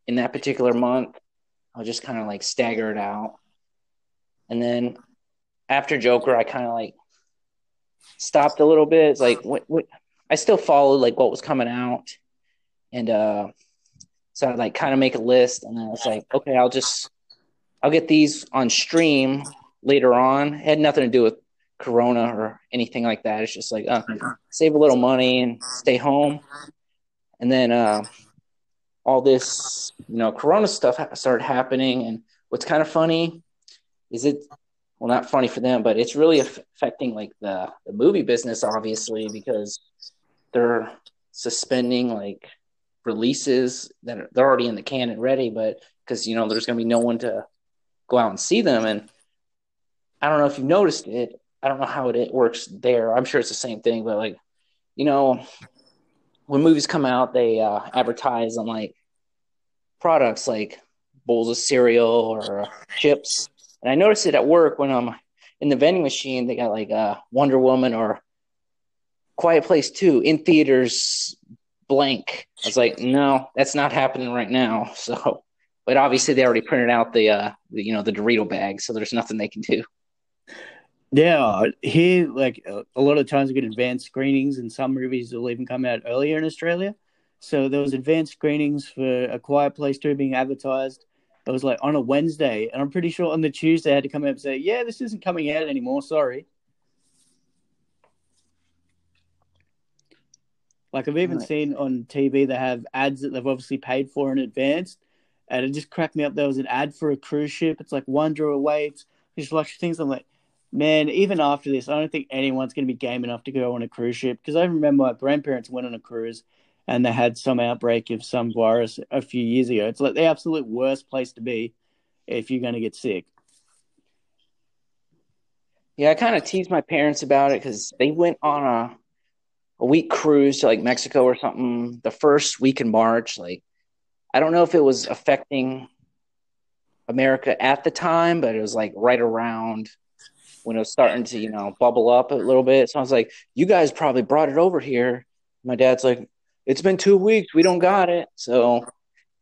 in that particular month. I'll just kind of like stagger it out. And then after Joker, I kind of like stopped a little bit. It's like what I still followed like what was coming out, and so I like kind of make a list, and then it's like, okay, I'll get these on stream later on. It had nothing to do with Corona or anything like that. It's just like save a little money and stay home. And then all this, you know, Corona stuff started happening. And what's kind of funny is not funny for them, but it's really affecting like the movie business, obviously, because they're suspending like releases that are, they're already in the can and ready, but because, you know, there's going to be no one to go out and see them. And I don't know if you noticed it. I don't know how it works there. I'm sure it's the same thing, but like, you know, when movies come out, they advertise on like products like bowls of cereal or chips. And I noticed it at work when I'm in the vending machine. They got like Wonder Woman or Quiet Place 2 in theaters blank. I was like, no, that's not happening right now. So, but obviously they already printed out the you know, the Dorito bag, so there's nothing they can do. Yeah, here, like, a lot of times we get advanced screenings, and some movies will even come out earlier in Australia. So there was advanced screenings for A Quiet Place 2 being advertised. It was like on a Wednesday, and I'm pretty sure on the Tuesday I had to come up and say, yeah, this isn't coming out anymore, sorry. Like, I've even seen on TV they have ads that they've obviously paid for in advance, and it just cracked me up. There was an ad for a cruise ship. It's like Wonder Awaits. Just like things. I'm like, man, even after this, I don't think anyone's going to be game enough to go on a cruise ship, because I remember my grandparents went on a cruise and they had some outbreak of some virus a few years ago. It's like the absolute worst place to be if you're going to get sick. Yeah, I kind of teased my parents about it because they went on a week cruise to like Mexico or something the first week in March. Like, I don't know if it was affecting America at the time, but it was like right around when it was starting to, you know, bubble up a little bit. So I was like, you guys probably brought it over here. My dad's like, it's been 2 weeks. We don't got it. So,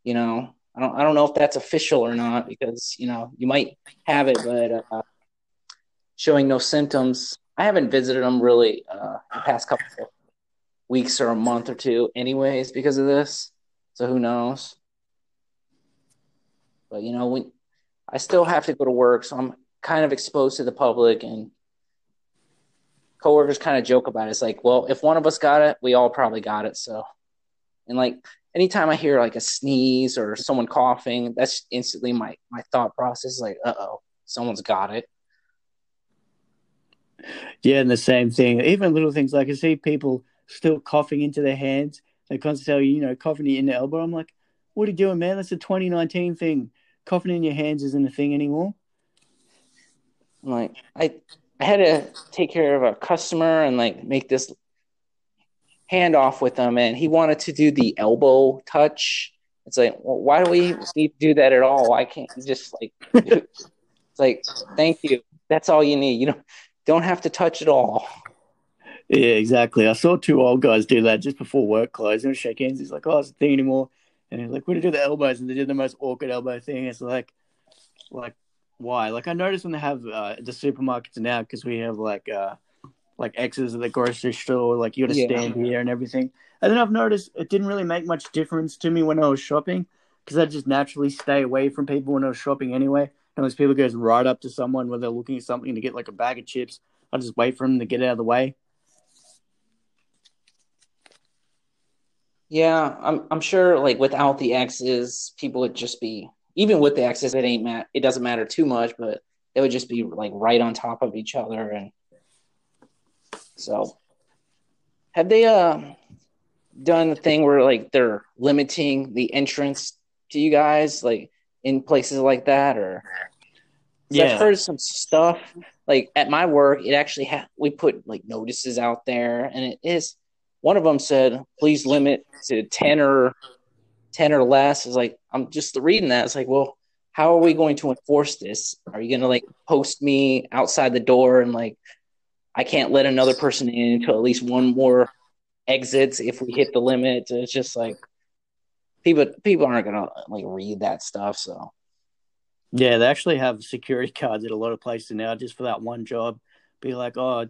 you know, I don't know if that's official or not, because, you know, you might have it, but showing no symptoms I haven't visited them really the past couple of weeks or a month or two anyways because of this. So who knows? But, you know, I still have to go to work, so I'm kind of exposed to the public, and coworkers kind of joke about it. It's like, well, if one of us got it, we all probably got it. So, and like anytime I hear like a sneeze or someone coughing, that's instantly my thought process is like, uh-oh, someone's got it. Yeah, and the same thing. Even little things like I see people still coughing into their hands. They constantly tell you, you know, coughing in the elbow. I'm like, what are you doing, man? That's a 2019 thing. Coughing in your hands isn't a thing anymore. I'm like, I had to take care of a customer and like make this handoff with him, and he wanted to do the elbow touch. It's like, well, why do we need to do that at all? Why can't you just like? It's like, thank you. That's all you need. You don't have to touch at all. Yeah, exactly. I saw two old guys do that just before work closed. They would shake hands. He's like, oh, it's a thing anymore. And he's like, we do the elbows, and they did the most awkward elbow thing. It's like. Why? Like, I noticed when they have the supermarkets now, because we have like X's at the grocery store, like you got to stand here and everything. And then I've noticed it didn't really make much difference to me when I was shopping, because I just naturally stay away from people when I was shopping anyway. Unless people goes right up to someone where they're looking at something to get like a bag of chips, I'll just wait for them to get out of the way. Yeah, I'm sure like without the X's, people would just be. Even with the access, it doesn't matter too much, but they would just be like right on top of each other. And so, have they done the thing where like they're limiting the entrance to you guys, like in places like that? Or I've heard some stuff like at my work. It actually we put like notices out there, and it is one of them said, "Please limit to 10 or less." Is like, I'm just reading that. It's like, well, how are we going to enforce this? Are you going to like post me outside the door and like, I can't let another person in until at least one more exits if we hit the limit? It's just like people aren't going to like read that stuff. So yeah, they actually have security cards at a lot of places now just for that one job. Be like, oh,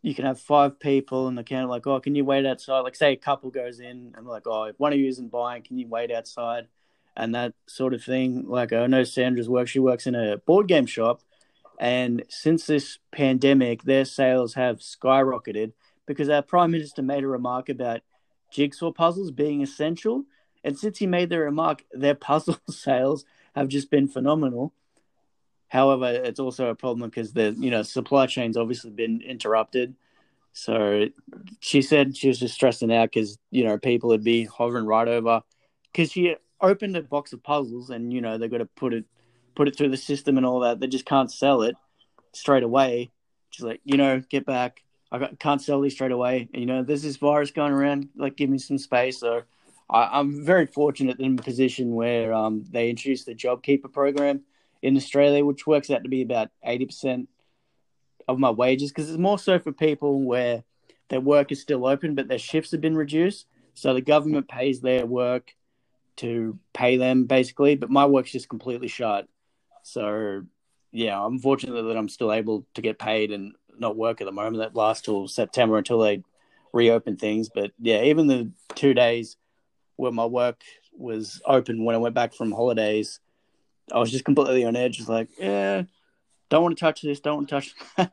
you can have 5 people and they can't, like, oh, can you wait outside? Like, say a couple goes in and like, oh, if one of you isn't buying, can you wait outside? And that sort of thing. Like, I know Sandra's work. She works in a board game shop. And since this pandemic, their sales have skyrocketed because our Prime Minister made a remark about jigsaw puzzles being essential. And since he made the remark, their puzzle sales have just been phenomenal. However, it's also a problem because the supply chain's obviously been interrupted. So she said she was just stressing out because people would be hovering right over, because she opened a box of puzzles and they've got to put it through the system and all that. They just can't sell it straight away. She's like, get back. I can't sell these straight away. And, there's this virus going around. Like, give me some space. So I'm very fortunate in a position where they introduced the JobKeeper program in Australia, which works out to be about 80% of my wages, because it's more so for people where their work is still open but their shifts have been reduced. So the government pays their work to pay them, basically, but my work's just completely shut. So, yeah, I'm fortunate that I'm still able to get paid and not work at the moment. That lasts till September until they reopen things. But, yeah, even the 2 days where my work was open when I went back from holidays, I was just completely on edge. It's like, yeah, don't want to touch this, don't want to touch that.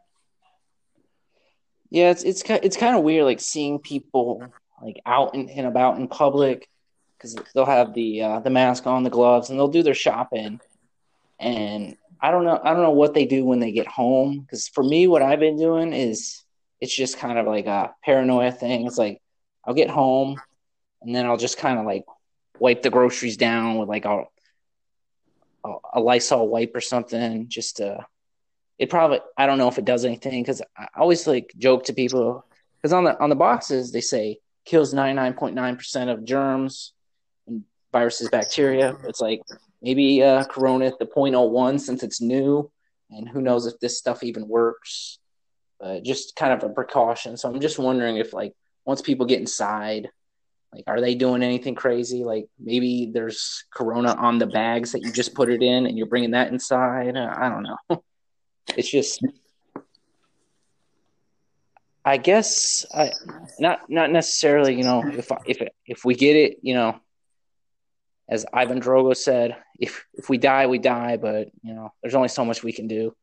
Yeah, it's kind of weird, like, seeing people, like, out and about in public, because they'll have the mask on, the gloves, and they'll do their shopping. And I don't know what they do when they get home, because for me, what I've been doing is it's just kind of like a paranoia thing. It's like, I'll get home, and then I'll just kind of, like, wipe the groceries down with, like, a Lysol wipe or something. Just it probably, I don't know if it does anything, because I always like joke to people, because on the boxes they say kills 99.9% of germs and viruses, bacteria. It's like, maybe Corona at the 0.01, since it's new, and who knows if this stuff even works. Just kind of a precaution. So I'm just wondering if, like, once people get inside, like, are they doing anything crazy? Like, maybe there's Corona on the bags that you just put it in and you're bringing that inside. I don't know. It's just. I guess not necessarily, you know, if we get it, you know, as Ivan Drogo said, if we die, we die, but, you know, there's only so much we can do.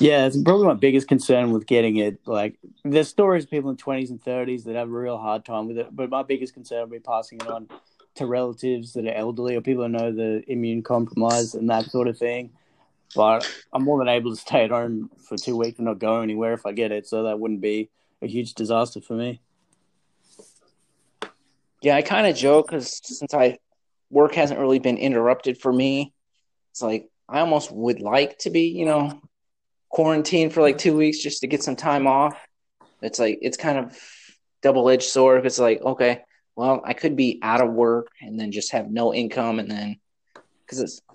Yeah, it's probably my biggest concern with getting it. Like, there's stories of people in 20s and 30s that have a real hard time with it, but my biggest concern would be passing it on to relatives that are elderly or people who know the immune compromised and that sort of thing. But I'm more than able to stay at home for 2 weeks and not go anywhere if I get it, so that wouldn't be a huge disaster for me. Yeah, I kind of joke because since work hasn't really been interrupted for me, it's like I almost would like to be, you know, quarantined for like 2 weeks just to get some time off. It's like it's kind of double-edged sword. It's like, okay, well, I could be out of work and then just have no income, and then because it's –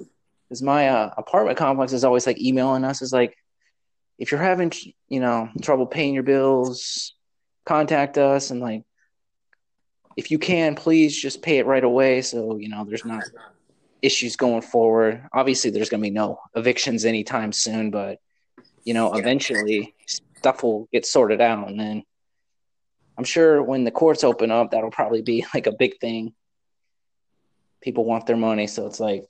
because my apartment complex is always, like, emailing us. It's like, if you're having, you know, trouble paying your bills, contact us. And, like, if you can, please just pay it right away so, you know, there's not issues going forward. Obviously, there's going to be no evictions anytime soon. But, you know, eventually stuff will get sorted out. And then I'm sure when the courts open up, that'll probably be, like, a big thing. People want their money, so it's like,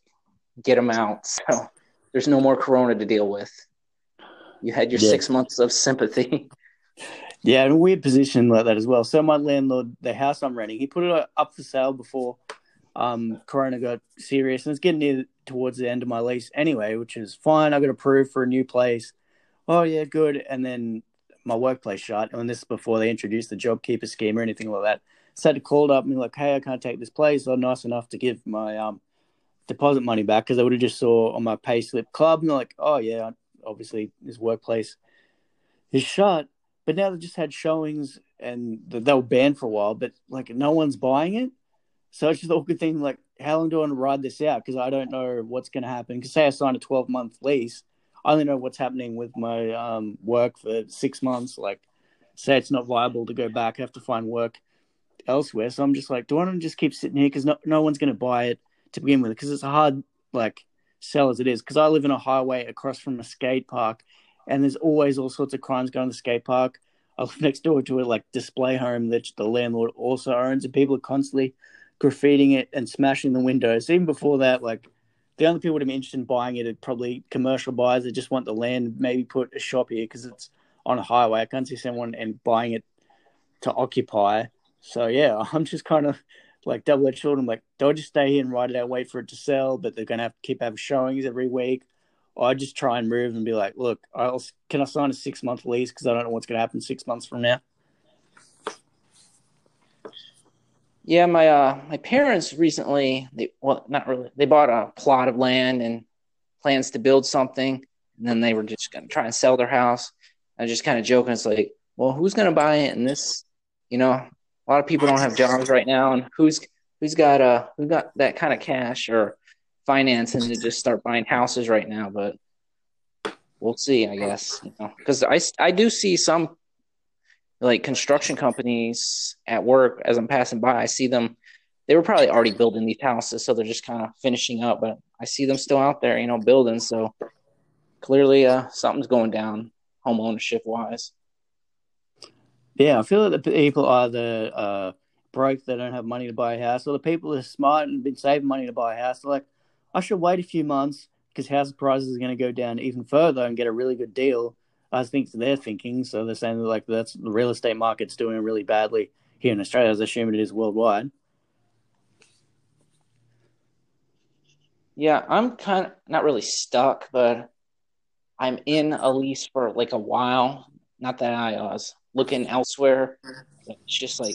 get them out. So there's no more Corona to deal with. You had your 6 months of sympathy. Yeah, in a weird position like that as well. So my landlord, the house I'm renting, he put it up for sale before Corona got serious. And it's getting near towards the end of my lease anyway, which is fine. I got approved for a new place. Oh, yeah, good. And then my workplace shut. And this is before they introduced the JobKeeper scheme or anything like that. So they called up and like, hey, I can't take this place. They're nice enough to give my deposit money back because I would have just saw on my pay slip club and they're like, oh yeah, obviously this workplace is shut, but now they just had showings and they were banned for a while, but like no one's buying it. So it's just the awkward thing. Like, how long do I want to ride this out? Cause I don't know what's going to happen. Cause say I signed a 12-month lease. I only know what's happening with my work for 6 months. Like say it's not viable to go back. I have to find work elsewhere. So I'm just like, do I want to just keep sitting here? Cause no one's going to buy it to begin with, because it's a hard like sell as it is, because I live in a highway across from a skate park and there's always all sorts of crimes going on the skate park. I live next door to a like display home that the landlord also owns, and people are constantly graffitiing it and smashing the windows. Even before that, like the only people that are interested in buying it are probably commercial buyers that just want the land, maybe put a shop here because it's on a highway. I can't see someone and buying it to occupy. So yeah, I'm just kind of like double-edged sword. I'm like, do I just stay here and ride it out, wait for it to sell, but they're going to have to keep having showings every week? Or I just try and move and be like, look, can I sign a 6-month lease because I don't know what's going to happen 6 months from now? Yeah, my my parents recently, they bought a plot of land and plans to build something, and then they were just going to try and sell their house. I was just kind of joking. It's like, well, who's going to buy it? And this, you know, a lot of people don't have jobs right now, and who's got that kind of cash or financing to just start buying houses right now? But we'll see, I guess, you know, because I do see some like construction companies at work as I'm passing by. I see them; they were probably already building these houses, so they're just kind of finishing up. But I see them still out there, you know, building. So clearly, something's going down home ownership wise. Yeah, I feel like the people are the broke that don't have money to buy a house, or the people that are smart and been saving money to buy a house. They're like, I should wait a few months because house prices are going to go down even further and get a really good deal. I think they're thinking, so they're saying like that's the real estate market's doing really badly here in Australia. I was assuming it is worldwide. Yeah, I'm kind of not really stuck, but I'm in a lease for like a while. Not that I was looking elsewhere. It's just like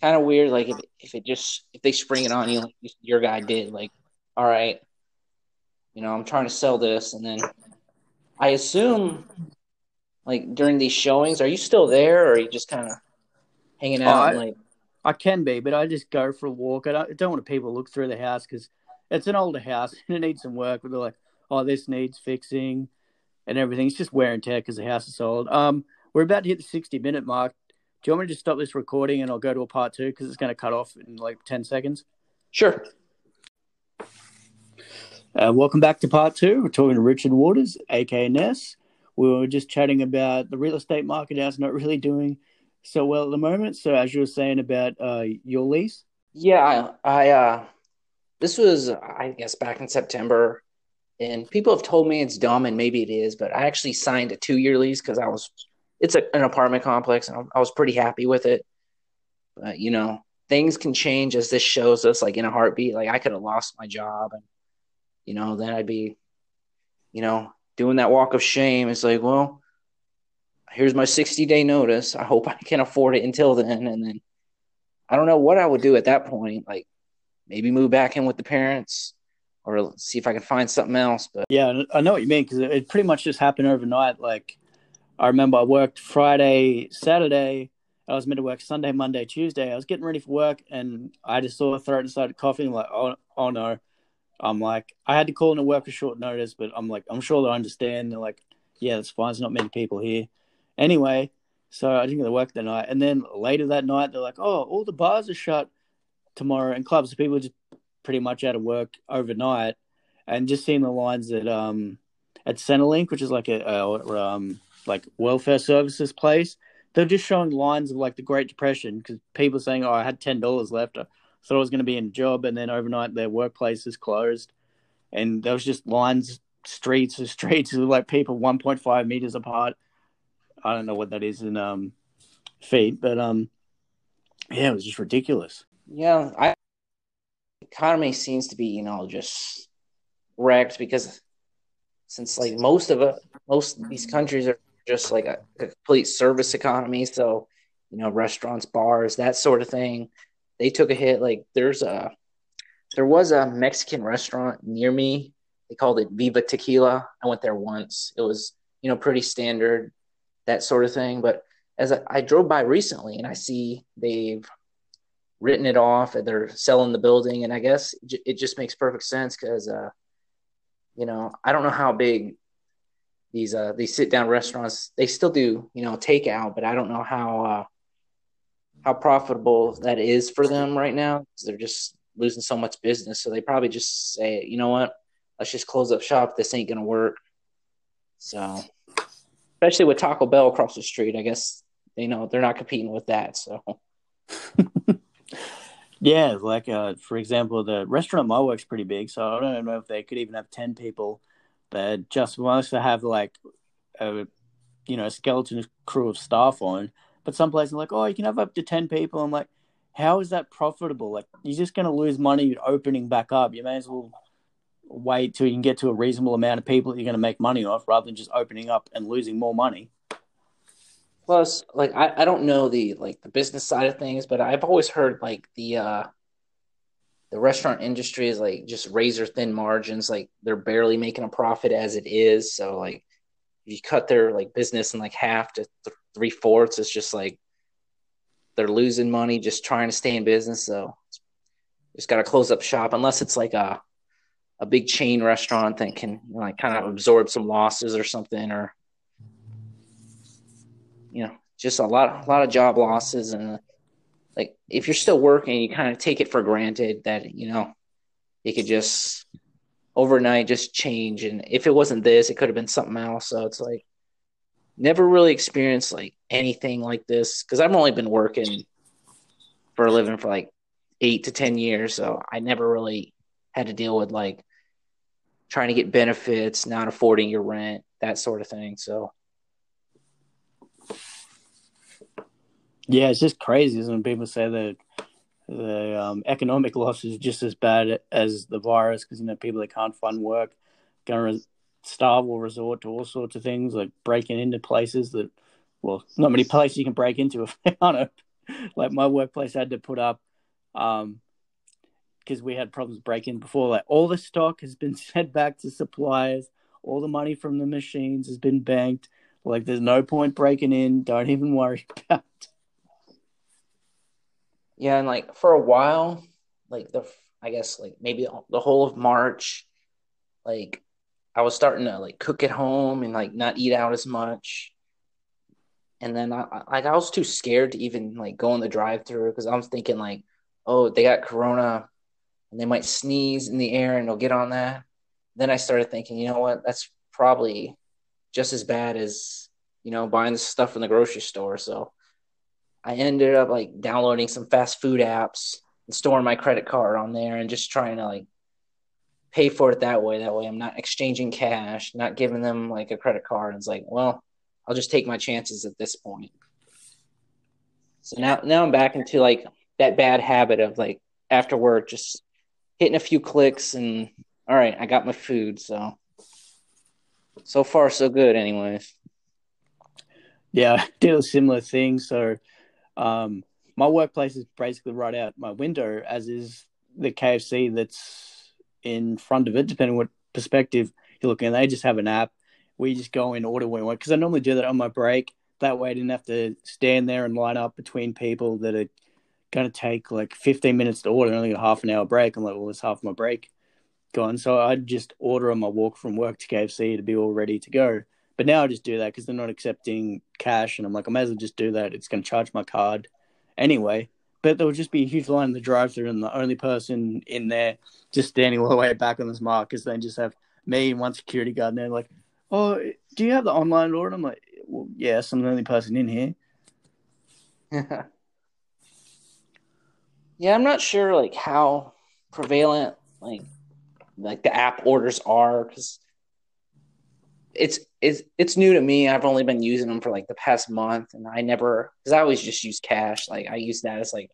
kind of weird. Like if they spring it on you, like your guy did, like, all right, you know, I'm trying to sell this. And then I assume like during these showings, are you still there or are you just kind of hanging out? I can be, but I just go for a walk. I don't want people to look through the house because it's an older house and it needs some work, but they're like, oh, this needs fixing and everything. It's just wear and tear because the house is old. We're about to hit the 60-minute mark. Do you want me to just stop this recording and I'll go to a part two because it's going to cut off in like 10 seconds? Sure. Welcome back to part two. We're talking to Richard Waters, a.k.a. Ness. we were just chatting about the real estate market out's not really doing so well at the moment. So as you were saying about your lease. Yeah, this was, I guess, back in September, and people have told me it's dumb, and maybe it is, but I actually signed a 2-year lease because it's an apartment complex, and I was pretty happy with it. But, you know, things can change, as this shows us, like, in a heartbeat. Like, I could have lost my job, and, you know, then I'd be, you know, doing that walk of shame. It's like, well, here's my 60-day notice. I hope I can afford it until then. And then I don't know what I would do at that point. Like, maybe move back in with the parents or see if I can find something else. But yeah, I know what you mean, because it pretty much just happened overnight. Like, I remember I worked Friday, Saturday. I was meant to work Sunday, Monday, Tuesday. I was getting ready for work, and I just saw a throat and started coughing. Like, oh no. I'm like, I had to call in to work a short notice, but I'm like, I'm sure they'll understand. They're like, yeah, that's fine. There's not many people here. Anyway, so I didn't get to work that night. And then later that night, they're like, oh, all the bars are shut tomorrow and clubs. So people are just pretty much out of work overnight. And just seeing the lines at Centrelink, which is like a welfare services place, they're just showing lines of like the Great Depression, because people are saying, oh, I had $10 left. So I was going to be in a job, and then overnight their workplace is closed, and there was just lines, streets to streets, with like people 1.5 meters apart. I don't know what that is in feet, but yeah, it was just ridiculous. Yeah, the economy seems to be, you know, just wrecked, because since like most of these countries are just like a complete service economy, so, you know, restaurants, bars, that sort of thing. They took a hit. Like, there was a Mexican restaurant near me. They called it Viva Tequila. I went there once. It was, you know, pretty standard, that sort of thing. But as I drove by recently, and I see they've written it off, and they're selling the building. And I guess it just makes perfect sense, because, you know, I don't know how big these sit down restaurants, they still do, you know, takeout, but I don't know how profitable that is for them right now, because they're just losing so much business. So they probably just say, you know what, let's just close up shop. This ain't going to work. So, especially with Taco Bell across the street, I guess they know they're not competing with that. So, yeah, like, for example, the restaurant my work's pretty big. So I don't know if they could even have 10 people. They just wants to have like a, you know, skeleton crew of staff on. But some places are like, oh, you can have up to 10 people. I'm like, how is that profitable? Like, you're just going to lose money opening back up. You may as well wait till you can get to a reasonable amount of people that you're going to make money off, rather than just opening up and losing more money. Plus, like, I don't know the business side of things, but I've always heard like the restaurant industry is like just razor thin margins. Like, they're barely making a profit as it is. So like, you cut their like business in like half to 3/4. It's just like they're losing money just trying to stay in business. So just got to close up shop, unless it's like a big chain restaurant that can, you know, like kind of absorb some losses or something, or, you know, just a lot of job losses. And like, if you're still working, you kind of take it for granted that, you know, it could just overnight just change. And if it wasn't this, it could have been something else. So it's like, never really experienced like anything like this, because I've only been working for a living for like 8 to 10 years. So I never really had to deal with like trying to get benefits, not affording your rent, that sort of thing. So yeah, it's just crazy, isn't it? People say that the economic loss is just as bad as the virus, because, you know, people that can't find work starve or resort to all sorts of things, like breaking into places that, well, not many places you can break into if they aren't. Like, my workplace had to put up, because we had problems breaking before, like, all the stock has been sent back to suppliers, all the money from the machines has been banked, like, there's no point breaking in, don't even worry about it. Yeah, and like for a while, like I guess like maybe the whole of March, like I was starting to like cook at home and like not eat out as much. And then I was too scared to even like go in the drive-thru, because I'm thinking like, oh, they got corona and they might sneeze in the air and they'll get on that. Then I started thinking, you know what, that's probably just as bad as, you know, buying the stuff from the grocery store. So I ended up like downloading some fast food apps and storing my credit card on there and just trying to like pay for it that way. That way I'm not exchanging cash, not giving them like a credit card. It's like, well, I'll just take my chances at this point. So now I'm back into like that bad habit of like after work, just hitting a few clicks and all right, I got my food. So far so good anyways. Yeah, I do similar things. So my workplace is basically right out my window, as is the KFC that's in front of it, depending on what perspective you're looking at. They just have an app. We just go and order what we want, because I normally do that on my break. That way I didn't have to stand there and line up between people that are going to take like 15 minutes to order, only a half an hour break. I'm like, well, it's half my break gone. So I'd just order on my walk from work to KFC to be all ready to go. But now I just do that because they're not accepting cash. And I'm like, I may as well just do that. It's going to charge my card anyway. But there would just be a huge line in the drive-thru, and the only person in there just standing all the way back on this mark is they just have me and one security guard. And they're like, oh, do you have the online order? I'm like, well, yes, I'm the only person in here. Yeah, I'm not sure like how prevalent like the app orders are, because it's new to me. I've only been using them for like the past month, and I always just use cash. Like I use that as like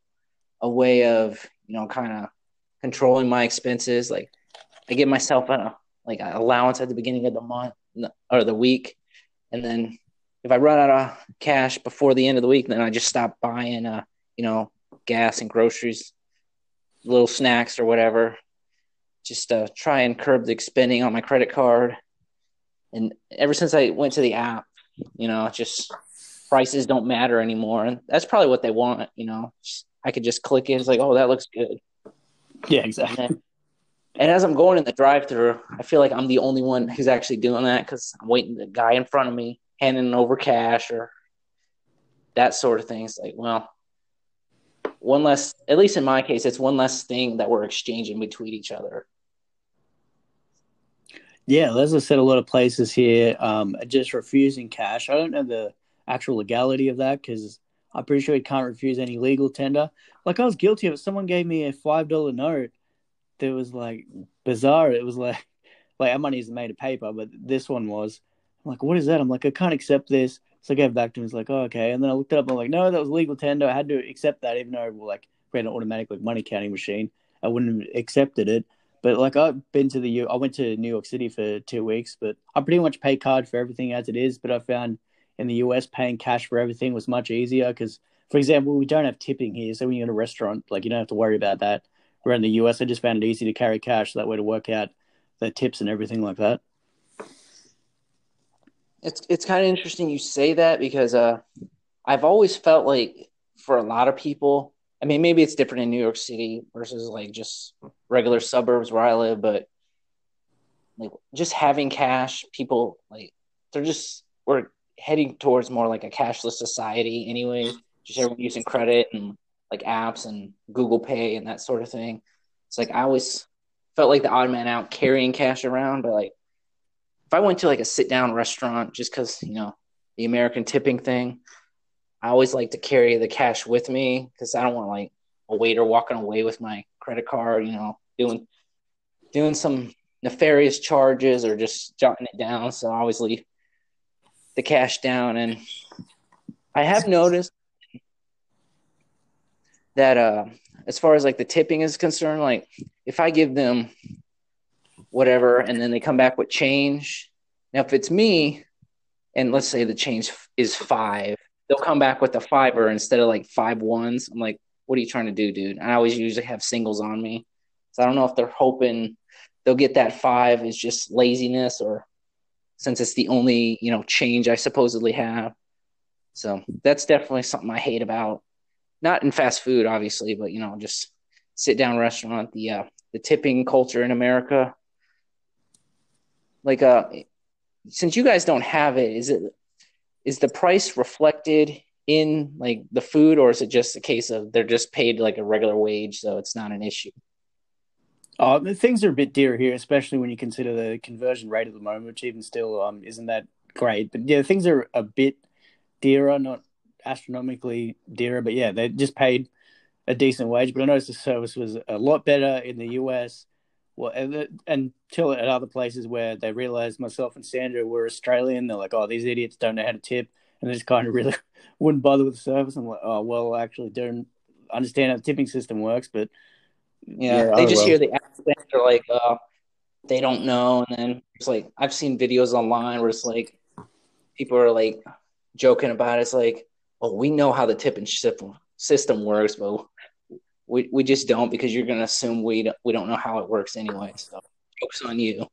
a way of, you know, kind of controlling my expenses. Like I give myself an allowance at the beginning of the month or the week, and then if I run out of cash before the end of the week, then I just stop buying gas and groceries, little snacks or whatever, just try and curb the spending on my credit card. And ever since I went to the app, you know, just prices don't matter anymore. And that's probably what they want, you know. I could just click it. It's like, oh, that looks good. Yeah, exactly. And as I'm going in the drive-thru, I feel like I'm the only one who's actually doing that, because I'm waiting the guy in front of me handing over cash or that sort of thing. It's like, well, one less, at least in my case, it's one less thing that we're exchanging between each other. Yeah, as I said, a lot of places here are just refusing cash. I don't know the actual legality of that, because I'm pretty sure you can't refuse any legal tender. Like, I was guilty of it. Someone gave me a $5 note that was, like, bizarre. It was like our money isn't made of paper, but this one was. I'm like, what is that? I'm like, I can't accept this. So I gave it back to him. He's like, oh, okay. And then I looked it up. I'm like, no, that was legal tender. I had to accept that, even though we had an automatic money counting machine. I wouldn't have accepted it. But I went to New York City for 2 weeks, but I pretty much pay card for everything as it is. But I found in the US paying cash for everything was much easier, because, for example, we don't have tipping here. So when you're in a restaurant, you don't have to worry about that. Where in the US, I just found it easy to carry cash that way to work out the tips and everything like that. It's kind of interesting you say that, because I've always felt like for a lot of people, I mean, maybe it's different in New York City versus like just regular suburbs where I live, but like just having cash, people we're heading towards more like a cashless society anyway, just everyone using credit and like apps and Google Pay and that sort of thing. It's like, I always felt like the odd man out carrying cash around, but like, if I went to like a sit down restaurant, just because, you know, the American tipping thing, I always like to carry the cash with me, because I don't want like a waiter walking away with my credit card, you know, doing some nefarious charges or just jotting it down. So I always leave the cash down. And I have noticed that as far as like the tipping is concerned, like if I give them whatever, and then they come back with change. Now, if it's me, and let's say the change is $5, they'll come back with a $5 instead of like 5 ones. I'm like, what are you trying to do, dude? And I always usually have singles on me. So I don't know if they're hoping they'll get that 5 is just laziness, or since it's the only, you know, change I supposedly have. So that's definitely something I hate about, not in fast food, obviously, but, you know, just sit down restaurant, the tipping culture in America. Like, since you guys don't have it, is the price reflected in like the food, or is it just a case of they're just paid like a regular wage, so it's not an issue? Things are a bit dear here, especially when you consider the conversion rate at the moment, which even still isn't that great. But yeah, things are a bit dearer, not astronomically dearer, but yeah, they just paid a decent wage. But I noticed the service was a lot better in the US. Well, until at other places where they realized myself and Sandra were Australian, they're like, oh, these idiots don't know how to tip. And they just kind of really wouldn't bother with the service. I'm like, oh, well, I actually don't understand how the tipping system works. But yeah they just hear the accent. They're like, oh, they don't know. And then it's like, I've seen videos online where it's like, people are like joking about it. It's like, oh, we know how the tipping system works, but we just don't, because you're going to assume we don't know how it works anyway. So joke's on you.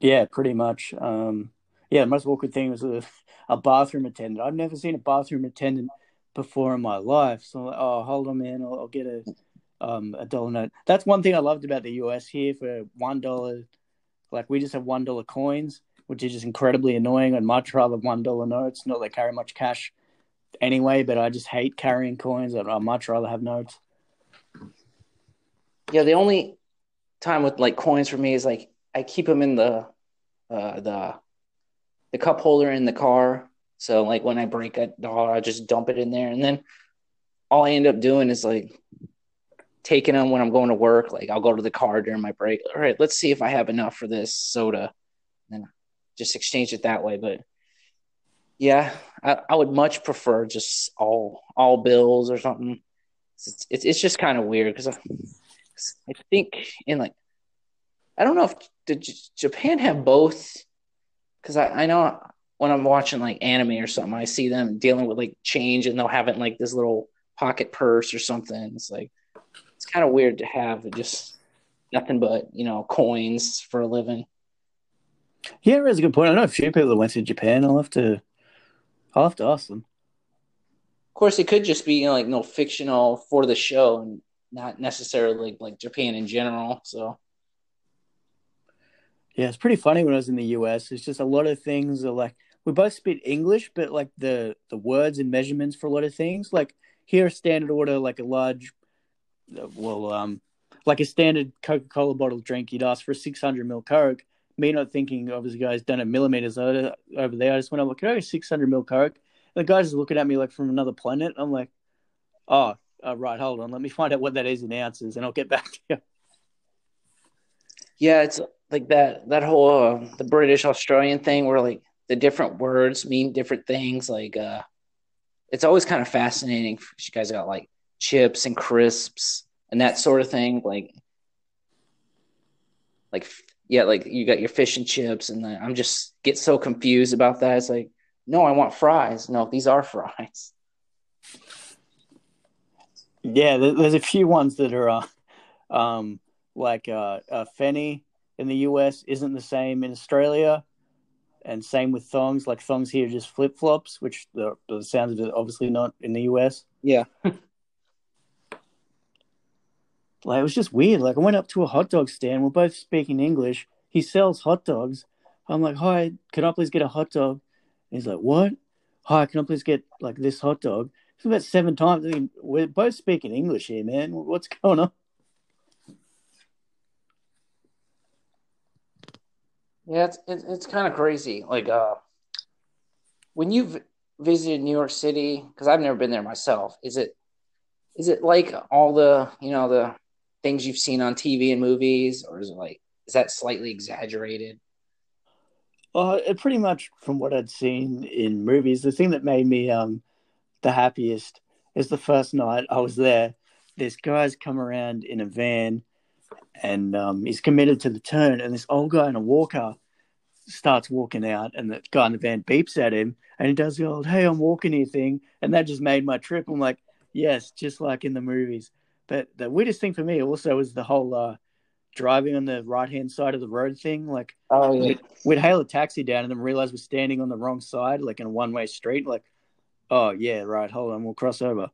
Yeah, pretty much. Yeah, the most awkward thing was a bathroom attendant. I've never seen a bathroom attendant before in my life. So I'm like, oh, hold on, man, I'll get a dollar note. That's one thing I loved about the US here for $1. Like, we just have $1 coins, which is just incredibly annoying. I'd much rather $1 notes. Not that I carry much cash anyway, but I just hate carrying coins. I'd much rather have notes. Yeah, the only time with like coins for me is like I keep them in the cup holder in the car. So like when I break a dollar, I just dump it in there, and then all I end up doing is like taking them when I'm going to work. Like I'll go to the car during my break. All right, let's see if I have enough for this soda, and then just exchange it that way. But yeah, I would much prefer just all bills or something. It's just kind of weird because I think in like, I don't know if did Japan have both, because I know when I'm watching like anime or something, I see them dealing with like change and they'll have it in like this little pocket purse or something. It's like, it's kind of weird to have just nothing but, you know, coins for a living. Yeah, that's a good point. I know a few people that went to Japan. I'll have to ask them. Of course, it could just be, you know, like no fictional for the show, and not necessarily like Japan in general. So, yeah, it's pretty funny when I was in the US. It's just a lot of things are like, we both speak English, but like the words and measurements for a lot of things, like here a standard order, like a large, well, like a standard Coca-Cola bottle drink, you'd ask for a 600 ml Coke. Me not thinking, obviously, guys done it millimeters over there. I just went, I'm like, can I have 600 ml Coke? And the guy's just looking at me like from another planet. I'm like, oh, right, hold on. Let me find out what that is in ounces, and I'll get back to you. Yeah, it's like that whole the British-Australian thing where, like, the different words mean different things. Like, it's always kind of fascinating. You guys got, like, chips and crisps and that sort of thing. Like... Yeah, like you got your fish and chips, and I'm just get so confused about that. It's like, no, I want fries. No, these are fries. Yeah, there's a few ones that are like fenny in the US isn't the same in Australia, and same with thongs. Like thongs here are just flip flops, which the sounds of it obviously not in the US. Yeah. Like, it was just weird. Like, I went up to a hot dog stand. We're both speaking English. He sells hot dogs. I'm like, hi, can I please get a hot dog? And he's like, what? Hi, can I please get, like, this hot dog? It's about 7 times. I mean, we're both speaking English here, man. What's going on? Yeah, it's kind of crazy. Like, when you visited New York City, because I've never been there myself, is it like all the, you know, the things you've seen on TV and movies, or is that slightly exaggerated? Pretty much from what I'd seen in movies. The thing that made me the happiest is the first night I was there, this guy's come around in a van, and he's committed to the turn, and this old guy in a walker starts walking out, and the guy in the van beeps at him, and he does the old, hey, I'm walking here thing, and that just made my trip. I'm like, yes, just like in the movies. But the weirdest thing for me also was the whole driving on the right-hand side of the road thing. Like, oh, yeah. We'd hail a taxi down and then realize we're standing on the wrong side, like in a one-way street. Like, oh, yeah, right, hold on, we'll cross over.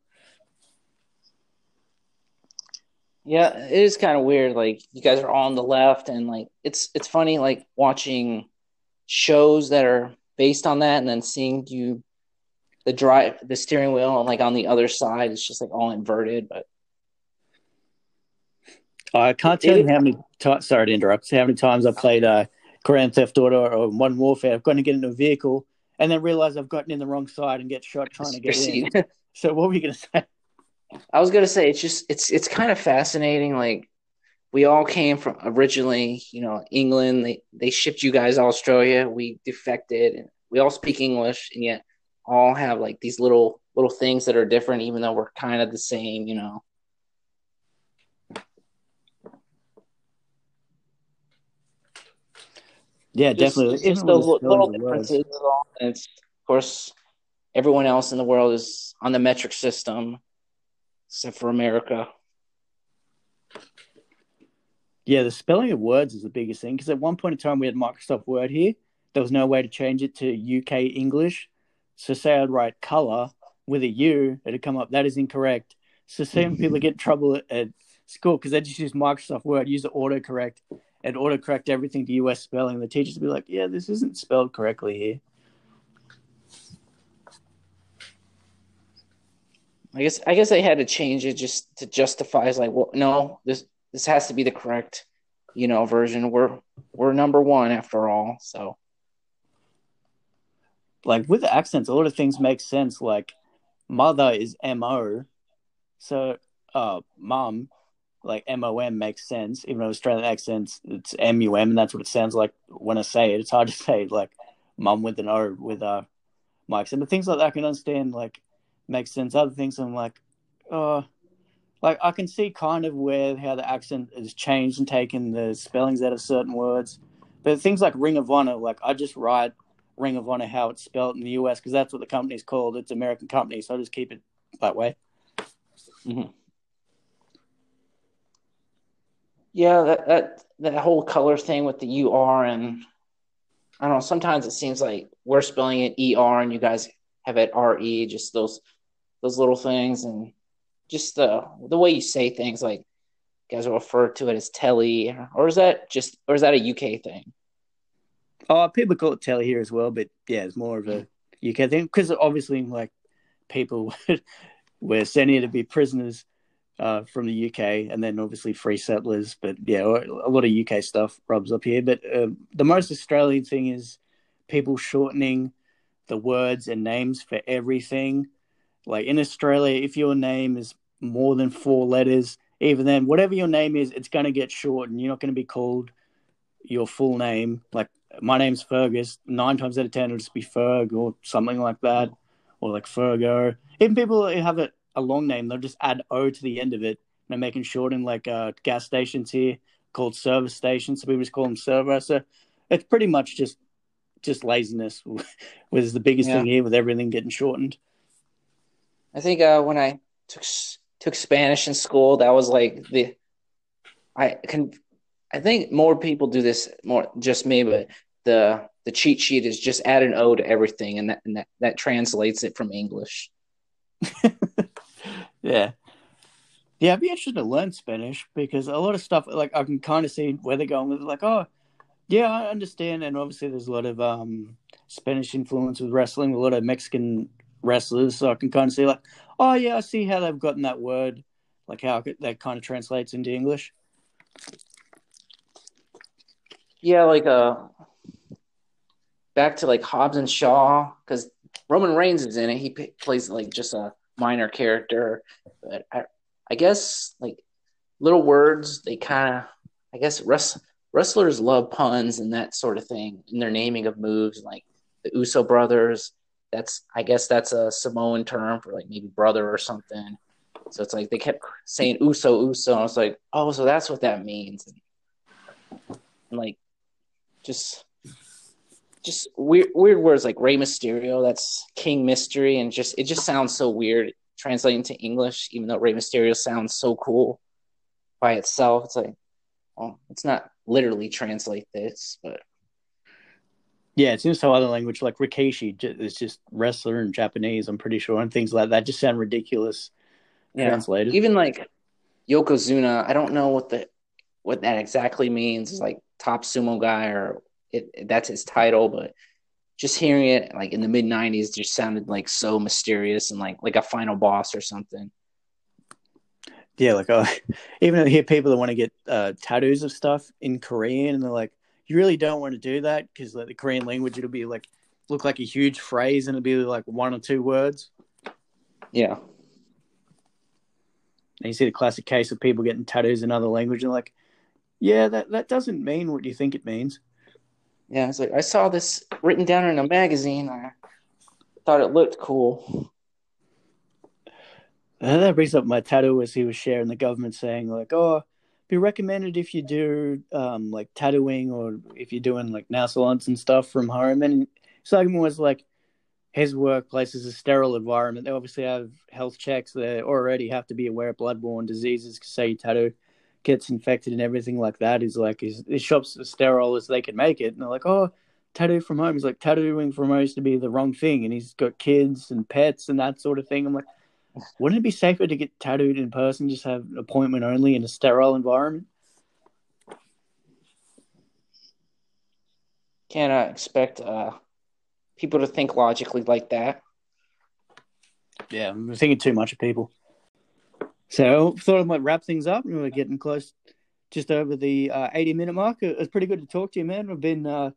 Yeah, it is kind of weird. Like, you guys are all on the left, and, like, it's funny, like, watching shows that are based on that and then seeing you – the steering wheel, and like on the other side, it's just like all inverted. But I can't tell you how many times I've played Grand Theft Auto or Modern Warfare. I've got to get into a vehicle and then realize I've gotten in the wrong side and get shot trying to get in. So what were you going to say? I was going to say, it's kind of fascinating. Like, we all came from originally, you know, England. They shipped you guys to Australia. We defected. And we all speak English, and yet all have like these little things that are different, even though we're kind of the same, you know. Yeah, definitely. It's those little differences. And it's, of course, everyone else in the world is on the metric system, except for America. Yeah, the spelling of words is the biggest thing, because at one point in time we had Microsoft Word here. There was no way to change it to UK English. So say I'd write colour with a U, it'd come up, that is incorrect. So some people get in trouble at school because they just use Microsoft Word, use the autocorrect, and autocorrect everything to US spelling. The teachers would be like, yeah, this isn't spelled correctly here. I guess they had to change it just to justify. It's like, well, no, this has to be the correct, you know, version. We're number one after all. So, like with accents, a lot of things make sense. Like, mother is M-O, so mum, like M-O-M makes sense. Even though Australian accents, it's M-U-M, and that's what it sounds like when I say it. It's hard to say like mum with an O with my accent, but things like that I can understand. Like, makes sense. Other things I'm like, like I can see kind of where how the accent is changed and taken the spellings out of certain words. But things like Ring of Honor, like I just write Ring of Honor how it's spelled in the US because that's what the company's called. It's an American company, so I just keep it that way. Mm-hmm. Yeah, that whole color thing with the UR, and I don't know, sometimes it seems like we're spelling it ER and you guys have it RE, just those little things, and just the way you say things, like you guys will refer to it as telly, or is that a UK thing? Oh, people call it telly here as well, but yeah, it's more of a UK thing because obviously, like people were sent here to be prisoners from the UK, and then obviously free settlers. But yeah, a lot of UK stuff rubs up here. But the most Australian thing is people shortening the words and names for everything. Like in Australia, if your name is more than 4 letters, even then, whatever your name is, it's going to get shortened. You're not going to be called your full name. Like, my name's Fergus. 9 times out of 10, it'll just be Ferg or something like that, or like Fergo. Even people who have a long name, they'll just add O to the end of it. And they're making shortened, like gas stations here called service stations. So people just call them server. So it's pretty much just laziness was the biggest thing here, with everything getting shortened. I think when I took Spanish in school, that was like I think more people do this, more just me, but the cheat sheet is just add an O to everything, and that translates it from English. Yeah, I'd be interested to learn Spanish because a lot of stuff, like, I can kind of see where they're going with it, like, oh yeah, I understand. And obviously there's a lot of Spanish influence with wrestling, a lot of Mexican wrestlers, so I can kind of see, like, oh yeah, I see how they've gotten that word, like how that kind of translates into English. Yeah, like back to like Hobbs and Shaw, because Roman Reigns is in it. He plays like just a minor character, but I guess like little words, they kind of, I guess wrestlers love puns and that sort of thing in their naming of moves, like the Uso brothers. I guess that's a Samoan term for like maybe brother or something. So it's like they kept saying Uso, and I was like, oh, so that's what that means. And like just weird words like Rey Mysterio, that's King Mystery, and it just sounds so weird translating to English, even though Rey Mysterio sounds so cool by itself. It's like, well, it's not literally translate this, but. Yeah, it seems to other language, like Rikishi is just wrestler in Japanese, I'm pretty sure, and things like that just sound ridiculous translated. Even like Yokozuna, I don't know what that exactly means. It's like top sumo guy, or that's his title, but just hearing it like in the mid 90s just sounded like so mysterious and like a final boss or something. Yeah, like even I hear people that want to get tattoos of stuff in Korean, and they're like, you really don't want to do that because like the Korean language, it'll be like look like a huge phrase and it'll be like one or two words. Yeah. And you see the classic case of people getting tattoos in other language and like, yeah, that doesn't mean what you think it means. Yeah, it's like I saw this written down in a magazine. I thought it looked cool. And that brings up my tattoo as he was sharing the government saying like, oh, be recommended if you do like tattooing or if you're doing like nail salons and stuff from home. And his argument was like, his workplace is a sterile environment. They obviously have health checks. They already have to be aware of bloodborne diseases. Say your tattoo gets infected and everything like that. He's like, his shop's as sterile as they can make it. And they're like, oh, tattoo from home. He's like, tattooing from home used to be the wrong thing. And he's got kids and pets and that sort of thing. I'm like, wouldn't it be safer to get tattooed in person, just have an appointment only in a sterile environment? Cannot expect people to think logically like that. Yeah, I'm thinking too much of people. So I thought I might wrap things up. We're getting close, just over the 80-minute mark. It was pretty good to talk to you, man. I've been a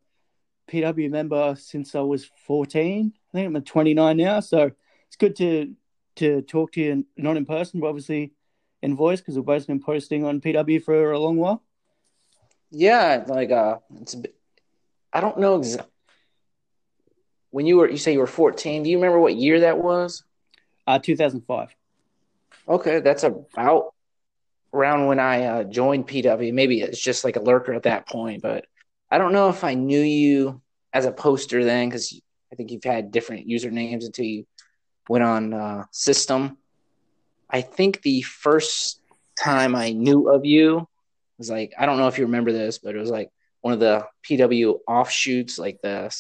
PW member since I was 14. I think I'm at 29 now, so it's good to talk to you, not in person, but obviously in voice, because we've both been posting on PW for a long while. Yeah, like it's a bit, I don't know exactly. When you say you were 14, do you remember what year that was? 2005. Okay, that's about around when I joined PW. Maybe it's just like a lurker at that point, but I don't know if I knew you as a poster then, because I think you've had different usernames until you went on system. I think the first time I knew of you was like, I don't know if you remember this, but it was like one of the PW offshoots, like the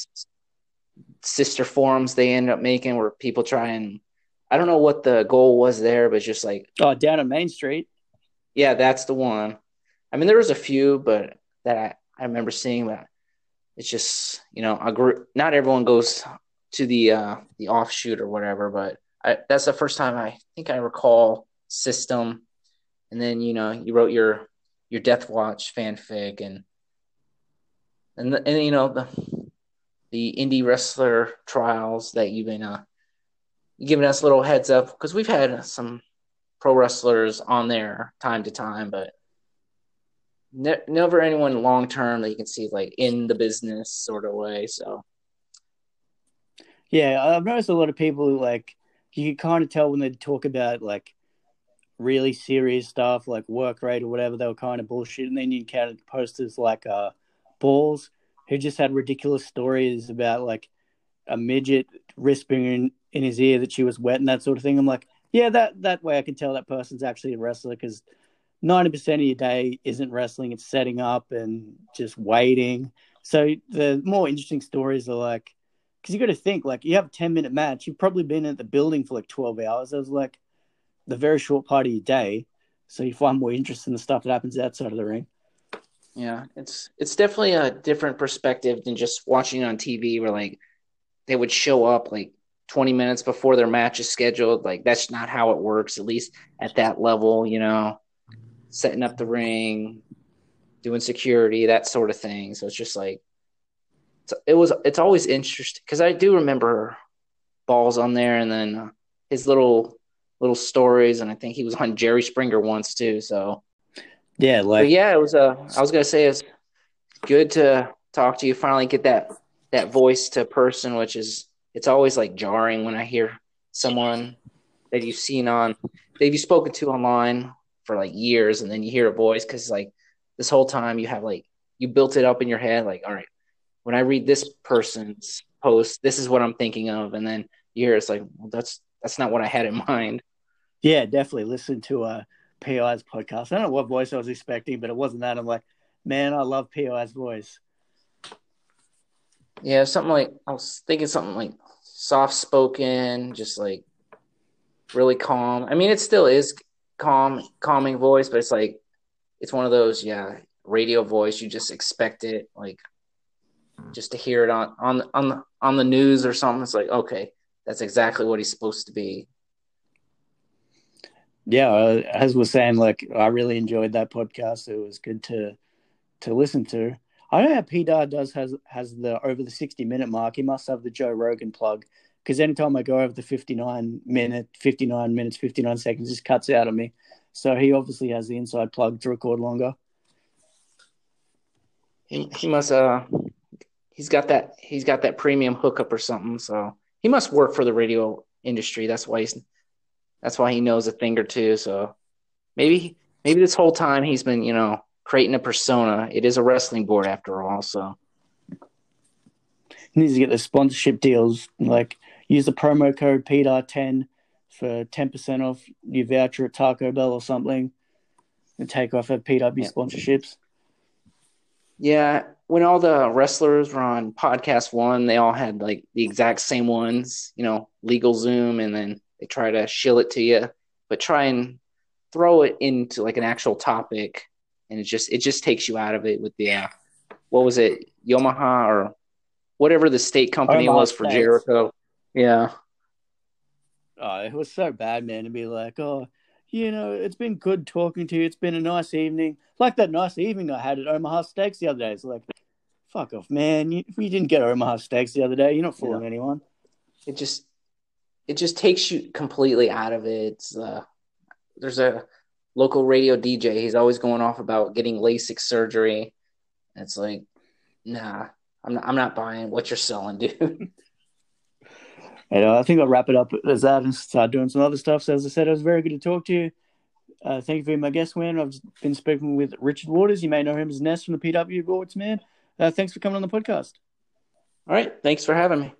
sister forums they ended up making where people try and, I don't know what the goal was there, but just like. Oh, down on Main Street. Yeah, that's the one. I mean, there was a few, but that I remember seeing that. It's just, you know, a group, not everyone goes to the offshoot or whatever, but that's the first time I think I recall system. And then, you know, you wrote your Death Watch fanfic and you know, the indie wrestler trials that you've been giving us a little heads up, because we've had some pro wrestlers on there time to time, but never anyone long term that you can see like in the business sort of way. So. Yeah, I've noticed a lot of people who, like, you can kind of tell when they talk about, like, really serious stuff, like work rate or whatever, they were kind of bullshit. And then you encountered posters like Balls, who just had ridiculous stories about, like, a midget whispering in his ear that she was wet and that sort of thing. I'm like, yeah, that way I can tell that person's actually a wrestler, because 90% of your day isn't wrestling. It's setting up and just waiting. So the more interesting stories are, like, because you got to think, like, you have a 10-minute match. You've probably been at the building for, like, 12 hours. That was, like, the very short part of your day. So you find more interest in the stuff that happens outside of the ring. Yeah, it's definitely a different perspective than just watching it on TV where, like, they would show up, like, 20 minutes before their match is scheduled. Like, that's not how it works, at least at that level, you know, setting up the ring, doing security, that sort of thing. So it's just, like, it's always interesting, because I do remember Balls on there, and then his little stories, and I think he was on Jerry Springer once too. So yeah, it was I was gonna say it's good to talk to you. Finally, get that voice to person, which is it's always like jarring when I hear someone that you've seen that you've spoken to online for like years, and then you hear a voice, because like this whole time you have like you built it up in your head, like all right. When I read this person's post, this is what I'm thinking of. And then you hear it's like, well, that's not what I had in mind. Yeah, definitely. Listen to PI's podcast. I don't know what voice I was expecting, but it wasn't that. I'm like, man, I love PI's voice. Yeah, something like I was thinking something like soft-spoken, just like really calm. I mean, it still is calming voice, but it's like it's one of those, yeah, radio voice. You just expect it, like – just to hear it on the news or something, it's like okay, that's exactly what he's supposed to be. Yeah, as we're saying, like I really enjoyed that podcast. It was good to listen to. I know how P-Dad has the over the 60-minute mark. He must have the Joe Rogan plug, because anytime I go over the 59 minutes, 59 seconds, just cuts out of me. So he obviously has the inside plug to record longer. He must he's got that premium hookup or something. So he must work for the radio industry. That's why he knows a thing or two. So maybe this whole time he's been, creating a persona. It is a wrestling board after all. So he needs to get the sponsorship deals. Like, use the promo code PDAR10 for 10% off your voucher at Taco Bell or something, and take off at PW sponsorships. Yeah, when all the wrestlers were on Podcast One, they all had like the exact same ones, Legal Zoom, and then they try to shill it to you, but try and throw it into like an actual topic, and it just takes you out of it with the what was it, Yamaha or whatever the state company was for Jericho. Yeah. Oh, it was so bad, man, to be like, oh, it's been good talking to you. It's been a nice evening. Like that nice evening I had at Omaha Steaks the other day. It's like, fuck off, man. We didn't get Omaha Steaks the other day. You're not fooling anyone. It just takes you completely out of it. There's a local radio DJ. He's always going off about getting LASIK surgery. And it's like, nah, I'm not buying what you're selling, dude. And I think I'll wrap it up as that and start doing some other stuff. So as I said, it was very good to talk to you. Thank you for being my guest, man. I've been speaking with Richard Waters. You may know him as Ness from the PW Boards, man. Thanks for coming on the podcast. All right. Thanks for having me.